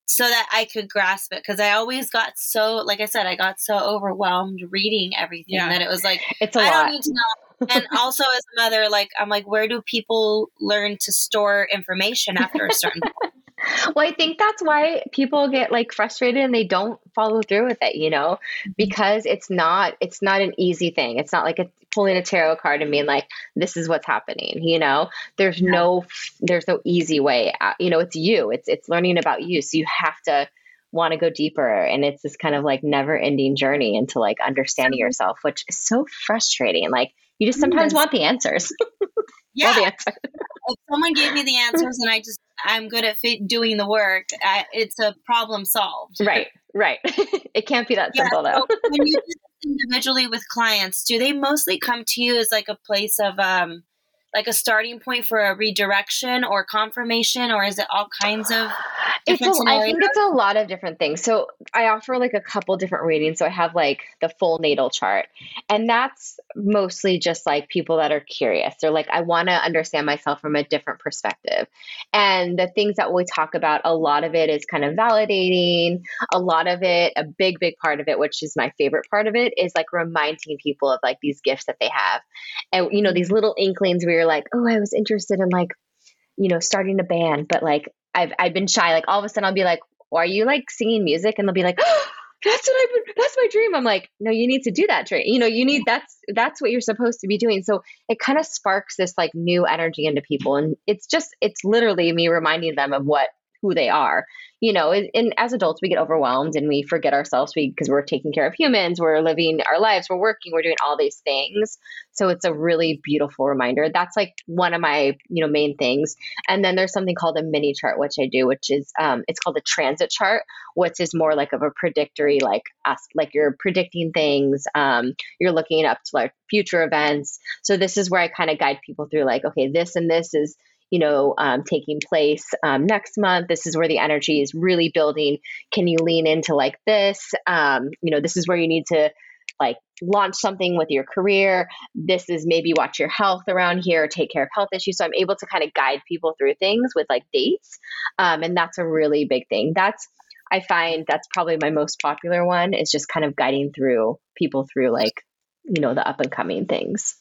so that I could grasp it. Cause I always got so, like I said, I got so overwhelmed reading everything yeah. that it was like, it's a I lot. Don't need to know. And also as a mother, like, I'm like, where do people learn to store information after a certain point? Well, I think that's why people get like frustrated and they don't follow through with it, you know, because it's not, it's not an easy thing. It's not like a, pulling a tarot card and being like, this is what's happening. You know, there's yeah. no, there's no easy way out. You know, it's you, it's, it's learning about you. So you have to want to go deeper. And it's this kind of like never ending journey into like understanding yourself, which is so frustrating. Like you just sometimes want the answers. Yeah. The answers. If someone gave me the answers and I just, I'm good at f- doing the work. I, it's a problem solved. Right, right. It can't be that yeah, simple though. So when you do this individually with clients, do they mostly come to you as like a place of um, like a starting point for a redirection or confirmation, or is it all kinds of different it's a, I think it's a lot of different things. So I offer like a couple different readings. So I have like the full natal chart, and that's mostly just like people that are curious. They're like, I want to understand myself from a different perspective. And the things that we talk about, a lot of it is kind of validating. A lot of it, a big, big part of it, which is my favorite part of it, is like reminding people of like these gifts that they have. And, you know, these little inklings where you're like, oh, I was interested in like, you know, starting a band, but like I've I've been shy. Like all of a sudden I'll be like, well, are you like singing music? And they'll be like, oh, that's what I've been, that's my dream. I'm like, no, you need to do that dream. You know, you need, that's, that's what you're supposed to be doing. So it kind of sparks this like new energy into people. And it's just, it's literally me reminding them of what, who they are, you know, and, and as adults, we get overwhelmed and we forget ourselves we because we're taking care of humans, we're living our lives, we're working, we're doing all these things. So it's a really beautiful reminder. That's like one of my, you know, main things. And then there's something called a mini chart, which I do, which is, um, it's called a transit chart, which is more like of a predictory, like us, like you're predicting things, um, you're looking up to like future events. So this is where I kind of guide people through like, okay, this and this is, you know, um, taking place um, next month. This is where the energy is really building. Can you lean into like this? Um, you know, this is where you need to like launch something with your career. This is maybe watch your health around here, take care of health issues. So I'm able to kind of guide people through things with like dates. Um, and that's a really big thing. That's, I find that's probably my most popular one, is just kind of guiding through people through like, you know, the up and coming things.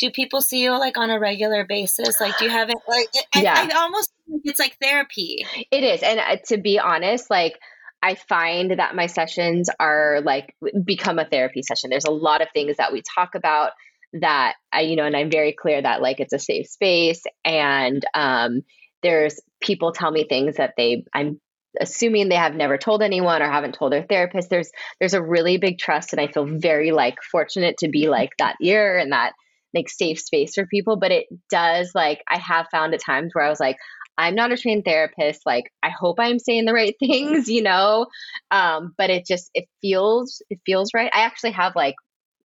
Do people see you like on a regular basis? Like, do you have it? Like, I, yeah. I almost think it's like therapy. It is. And uh, to be honest, like I find that my sessions are like become a therapy session. There's a lot of things that we talk about that I, you know, and I'm very clear that like, it's a safe space. And um, there's people tell me things that they, I'm assuming they have never told anyone or haven't told their therapist. There's, there's a really big trust. And I feel very like fortunate to be like that ear and that, like safe space for people. But it does, like, I have found at times where I was like, I'm not a trained therapist. Like, I hope I'm saying the right things, you know? Um, but it just, it feels, it feels right. I actually have like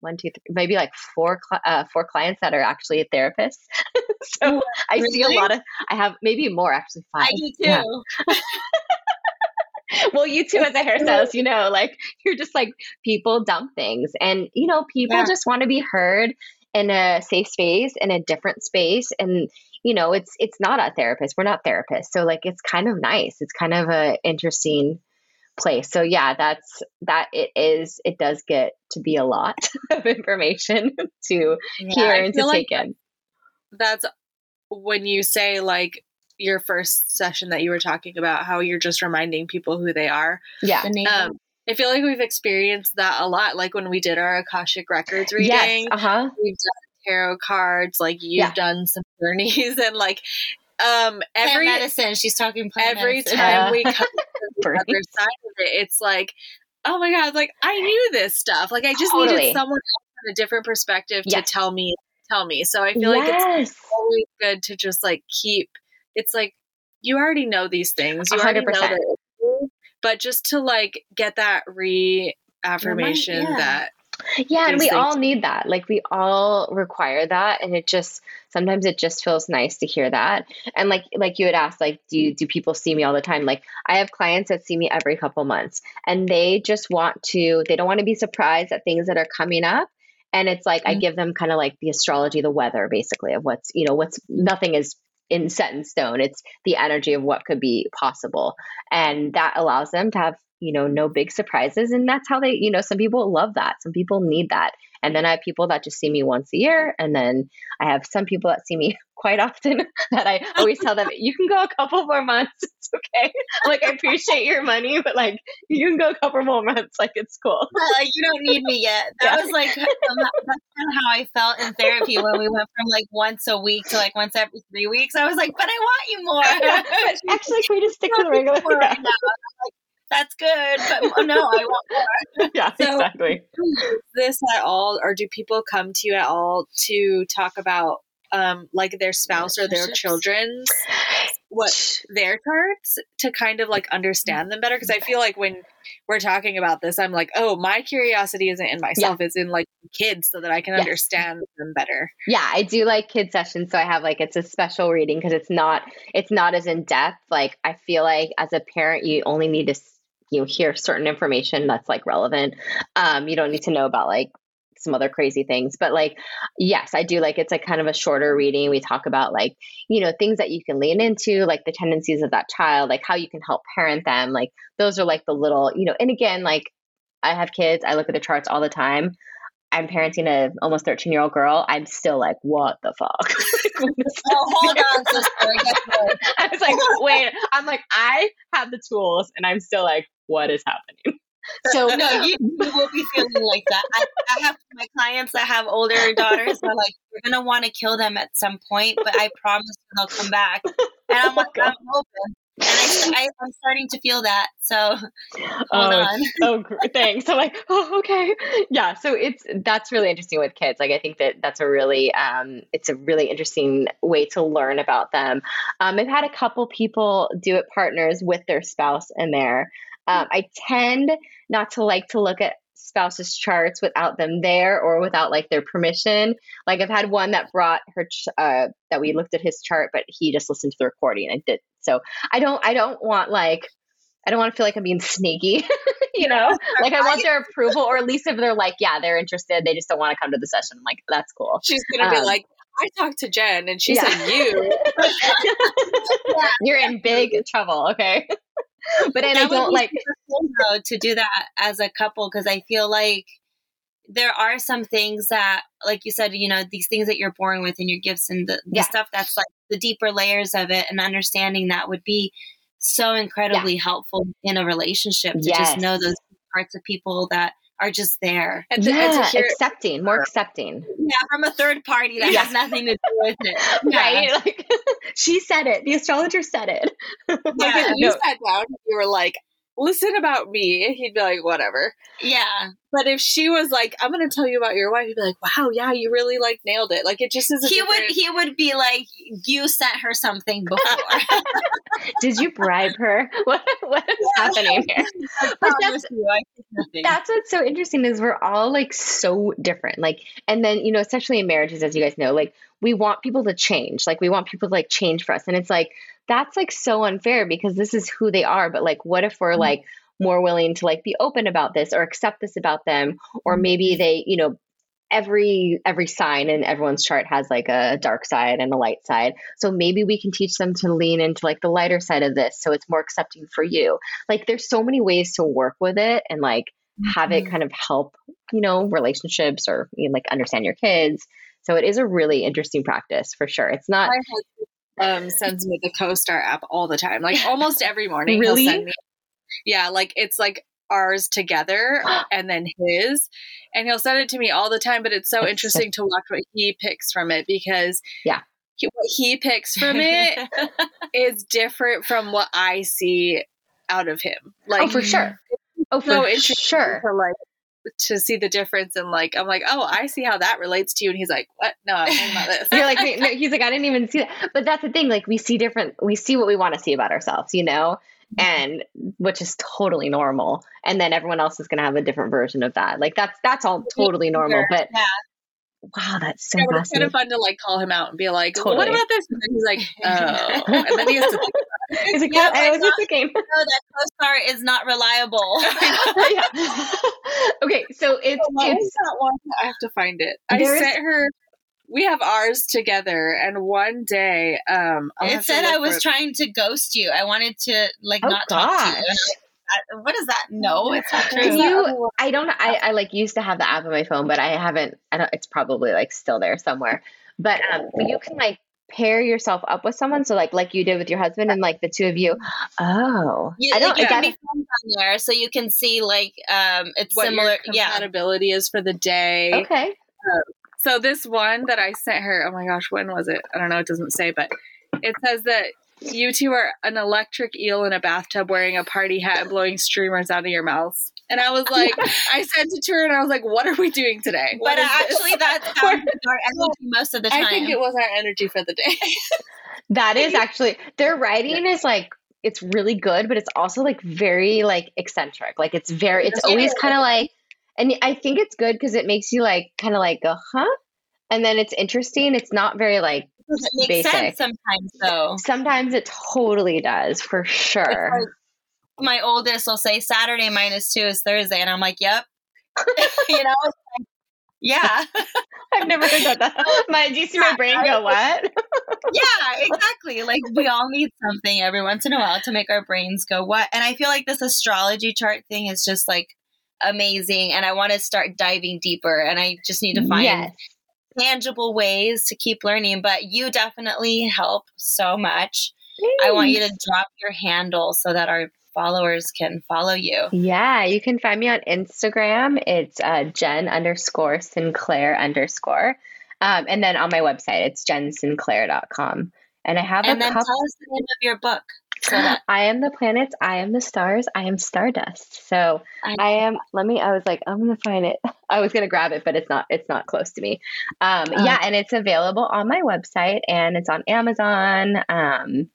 one, two, three, maybe like four, uh, four clients that are actually therapists. So I really? see a lot of, I have maybe more actually. Five. I do too. Yeah. Well, you too, as a hairstylist, you know, like you're just like, people dump things and, you know, people yeah. just want to be heard in a safe space, in a different space. And, you know, it's, it's not a therapist. We're not therapists. So like, it's kind of nice. It's kind of a interesting place. So yeah, that's, that it is, it does get to be a lot of information to yeah, hear and to like take in. That's when you say like your first session that you were talking about, how you're just reminding people who they are. Yeah. Um, I feel like we've experienced that a lot. Like when we did our Akashic records reading, yes, uh-huh. we've done tarot cards, like you've yeah. done some journeys and like, um, every plant medicine, she's talking plant every medicine. Time uh, we come to the other side of it, it's like, oh my God, like I knew this stuff. Like I just totally. needed someone else from a different perspective yes. to tell me, tell me. So I feel yes. like it's always good to just like keep, it's like, you already know these things. You one hundred percent. Already know that. But just to like get that reaffirmation yeah. that Yeah. And we things. all need that. Like we all require that. And it just, sometimes it just feels nice to hear that. And like, like you had asked, like, do do people see me all the time? Like I have clients that see me every couple months and they just want to, they don't want to be surprised at things that are coming up. And it's like, mm-hmm. I give them kind of like the astrology, the weather basically of what's, you know, what's nothing is in set in stone. It's the energy of what could be possible. And that allows them to have, you know, no big surprises. And that's how they, you know, some people love that. Some people need that. And then I have people that just see me once a year. And then I have some people that see me quite often that I always tell them, you can go a couple more months. It's okay. Like, I appreciate your money, but like, you can go a couple more months. Like, it's cool. Uh, you don't need me yet. That yeah. was like, that's how I felt in therapy when we went from like once a week to like once every three weeks. I was like, but I want you more. Actually, can we just stick to the regular? Right now. That's good, but no, I want more. Yeah, so, exactly. Do you use this at all, or do people come to you at all to talk about um, like their spouse or their children's, what their charts, to kind of like understand them better? Because I feel like when we're talking about this, I'm like, oh, my curiosity isn't in myself, yeah. it's in like kids so that I can yes. understand them better. Yeah, I do like kid sessions. So I have like, it's a special reading because it's not, it's not as in depth. Like I feel like as a parent, you only need to you know, hear certain information that's like relevant. Um, you don't need to know about like some other crazy things, but like, yes, I do. Like, it's like kind of a shorter reading. We talk about like, you know, things that you can lean into, like the tendencies of that child, like how you can help parent them. Like those are like the little, you know, and again, like I have kids, I look at the charts all the time. I'm parenting a almost thirteen year old girl. I'm still like, what the fuck? Oh, hold on, sister. I was like, wait, I'm like, I have the tools and I'm still like, what is happening? So no, you, you will be feeling like that. I, I have my clients that have older daughters. They're like, you're going to want to kill them at some point, but I promise you they'll come back. And I'm like, I'm open. And I, I, I'm starting to feel that. So hold oh, on. Oh, thanks. I'm like, oh, okay. Yeah. So it's, that's really interesting with kids. Like, I think that that's a really, um, it's a really interesting way to learn about them. Um, I've had a couple people do it partners with their spouse and their, um, I tend not to like to look at spouse's charts without them there or without like their permission. Like I've had one that brought her, ch- uh, that we looked at his chart, but he just listened to the recording and did. So I don't, I don't want like, I don't want to feel like I'm being sneaky, you know, like I want their approval, or at least if they're like, yeah, they're interested. They just don't want to come to the session. I'm like, that's cool. She's going to um, be like, I talked to Jen and she yeah. said, you, you're in big trouble. Okay. But and I don't like though, to do that as a couple, because I feel like there are some things that, like you said, you know, these things that you're born with and your gifts and the, yeah. the stuff that's like the deeper layers of it, and understanding that would be so incredibly yeah. helpful in a relationship to yes. just know those parts of people that are just there. And to, yeah, and to hear, accepting, more accepting. Yeah, from a third party that yeah. has nothing to do with it. Yeah. Right? Like, she said it. The astrologer said it. Yeah, like if you no. sat down and you were like, listen about me, he'd be like, whatever. Yeah. But if she was like, I'm going to tell you about your wife, he'd be like, wow, yeah, you really like nailed it. Like it just is. He different... would, he would be like, you sent her something before. Did you bribe her? What, what is yeah. happening here? But that's, that's what's so interesting is we're all like so different. Like, and then, you know, especially in marriages, as you guys know, like we want people to change. Like we want people to like change for us. And it's like, that's like so unfair because this is who they are. But like, what if we're mm-hmm. like more willing to like be open about this or accept this about them? Or maybe they, you know, every, every sign in everyone's chart has like a dark side and a light side. So maybe we can teach them to lean into like the lighter side of this. So it's more accepting for you. Like there's so many ways to work with it and like mm-hmm. have it kind of help, you know, relationships or you know, like understand your kids. So it is a really interesting practice for sure. It's not... Um, sends me the Co-Star app all the time, like almost every morning. Really? He'll send me, yeah, like it's like ours together and then his, and he'll send it to me all the time. But it's so interesting to watch what he picks from it because yeah, he, what he picks from it is different from what I see out of him. Like oh, for sure. Oh, for so interesting sure. To like to see the difference and like I'm like oh I see how that relates to you and he's like what no I'm talking about this. You're like no, he's like I didn't even see that. But that's the thing, like we see different we see what we want to see about ourselves, you know, and which is totally normal. And then everyone else is going to have a different version of that. Like that's, that's all totally normal, but yeah. Wow, that's so yeah, it's kind of fun to like call him out and be like, totally. Well, what about this? And then he's like, oh, and then he has to think about it. He's like, yeah, I was just thinking. No, that co-star is not reliable. Okay, so it's, oh, it's that one? I have to find it. I sent her. We have ours together, and one day, um, I'll it said I was it. trying to ghost you. I wanted to like oh, not gosh. talk to you. What is that? No, it's not true. You, I don't, I, I like used to have the app on my phone, but I haven't, I don't, it's probably like still there somewhere, but, um, but you can like pair yourself up with someone. So like, like you did with your husband and like the two of you. Oh, yeah, I don't, like I gotta, on there, so you can see like, um, it's what similar. Your compatibility yeah. is for the day. Okay. Um, so this one that I sent her, oh my gosh, when was it? I don't know. It doesn't say, but it says that you two are an electric eel in a bathtub wearing a party hat and blowing streamers out of your mouths. And I was like, I sent it to her and I was like, what are we doing today? What but actually this? That's our energy most of the time. I think it was our energy for the day. That is actually, their writing is like, it's really good, but it's also like very like eccentric. Like it's very, it's always kind of like, and I think it's good because it makes you like, kind of like go, huh? And then it's interesting. It's not very like, it makes basic. Sense sometimes though. Sometimes it totally does for sure. Like my oldest will say Saturday minus two is Thursday, and I'm like, yep. You know, it's like, yeah. I've never heard that. That. My, do you see my brain go what? Yeah, exactly. Like we all need something every once in a while to make our brains go what. And I feel like this astrology chart thing is just like amazing, and I want to start diving deeper, and I just need to find. Yes. Tangible ways to keep learning, but you definitely help so much. Thanks. I want you to drop your handle so that our followers can follow you. Yeah, you can find me on Instagram. It's uh, Jen underscore Sinclair underscore. Um, and then on my website, it's jen sinclair dot com. And I have and a then couple- tell us the name of your book. So that- I am the planets. I am the stars. I am stardust. So I, I am, let me, I was like, I'm going to find it. I was going to grab it, but it's not, it's not close to me. Um, oh. Yeah. And it's available on my website and it's on Amazon. Um,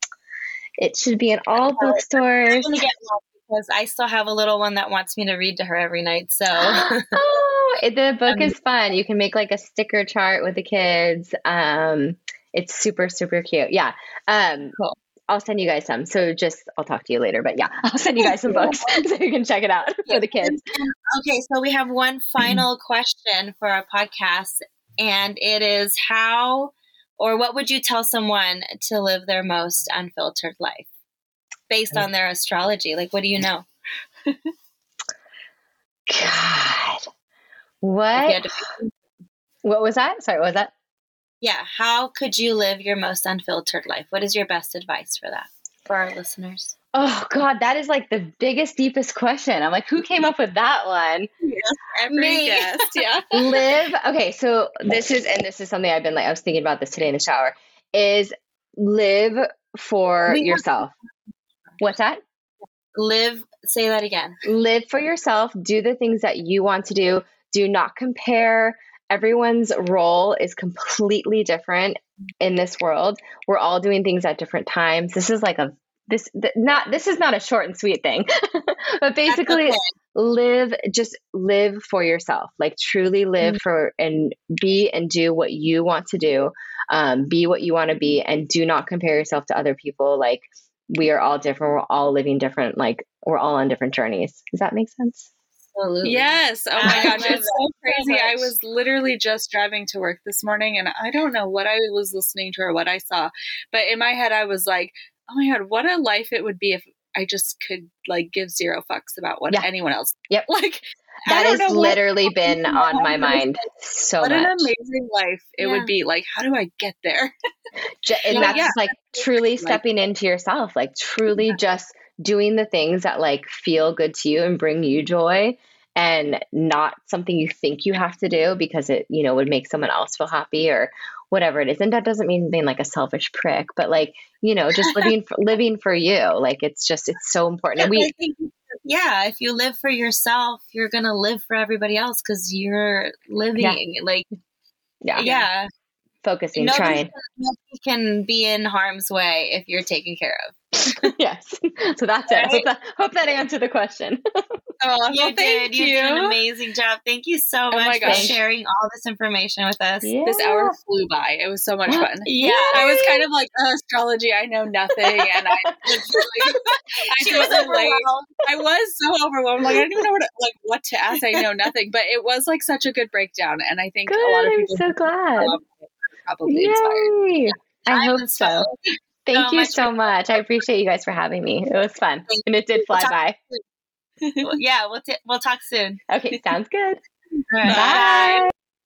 it should be in all bookstores. I'm going to get one because I still have a little one that wants me to read to her every night. So oh, the book um, is fun. You can make like a sticker chart with the kids. Um, it's super, super cute. Yeah. Um, cool. I'll send you guys some. So just, I'll talk to you later, but yeah, I'll send you guys some books so you can check it out for the kids. Okay. So we have one final question for our podcast, and it is how, or what would you tell someone to live their most unfiltered life based on their astrology? Like, what do you know? God, what, to- what was that? Sorry. What was that? Yeah. How could you live your most unfiltered life? What is your best advice for that, for our listeners? Oh, God, that is like the biggest, deepest question. I'm like, who came up with that one? Yes, every guest, yeah. Live. Okay. So this is, and this is something I've been like, I was thinking about this today in the shower, is live for we yourself. Have- What's that? Live. Say that again. Live for yourself. Do the things that you want to do. Do not compare. Everyone's role is completely different in this world. We're all doing things at different times. This is like a, this th- not, this is not a short and sweet thing, but basically live, just live for yourself. Like truly live mm-hmm. for and be and do what you want to do. Um, be what you want to be, and do not compare yourself to other people. Like we are all different. We're all living different. Like we're all on different journeys. Does that make sense? Absolutely. Yes. Oh my gosh. It's so crazy. I was literally just driving to work this morning, and I don't know what I was listening to or what I saw, but in my head I was like, oh my God, what a life it would be if I just could like give zero fucks about what yeah. anyone else. Yep. Like that has literally been on my mind so much. What an amazing life it yeah. would be. Like, how do I get there? And yeah, that's yeah. like truly like, stepping into yourself, like truly yeah. just doing the things that like feel good to you and bring you joy, and not something you think you have to do because it, you know, would make someone else feel happy or whatever it is. And that doesn't mean being like a selfish prick, but like, you know, just living, for, living for you. Like, it's just, it's so important. And we, yeah, if you live for yourself, you're going to live for everybody else. Cause you're living yeah. like, yeah. yeah. Focusing, nobody, trying. Nobody can be in harm's way if you're taken care of. Yes. So that's right. it. Hope that, hope that answered the question. Oh, well, you thank did. You. you did an amazing job. Thank you so oh much for sharing all this information with us. Yeah. This hour flew by. It was so much fun. Yeah. Yay. I was kind of like, oh, astrology, I know nothing. And I was really, I she was overwhelmed. I was so overwhelmed. Like I didn't even know what to, like what to ask. I know nothing. But it was like such a good breakdown. And I think good. a lot of people I'm so glad. probably Yay. inspired. Yeah. I, I hope so. so. Thank so you much so much. I appreciate you guys for having me. It was fun. And it did fly we'll by. Well, yeah, we'll, t- we'll talk soon. Okay, sounds good. Right. Bye. Bye.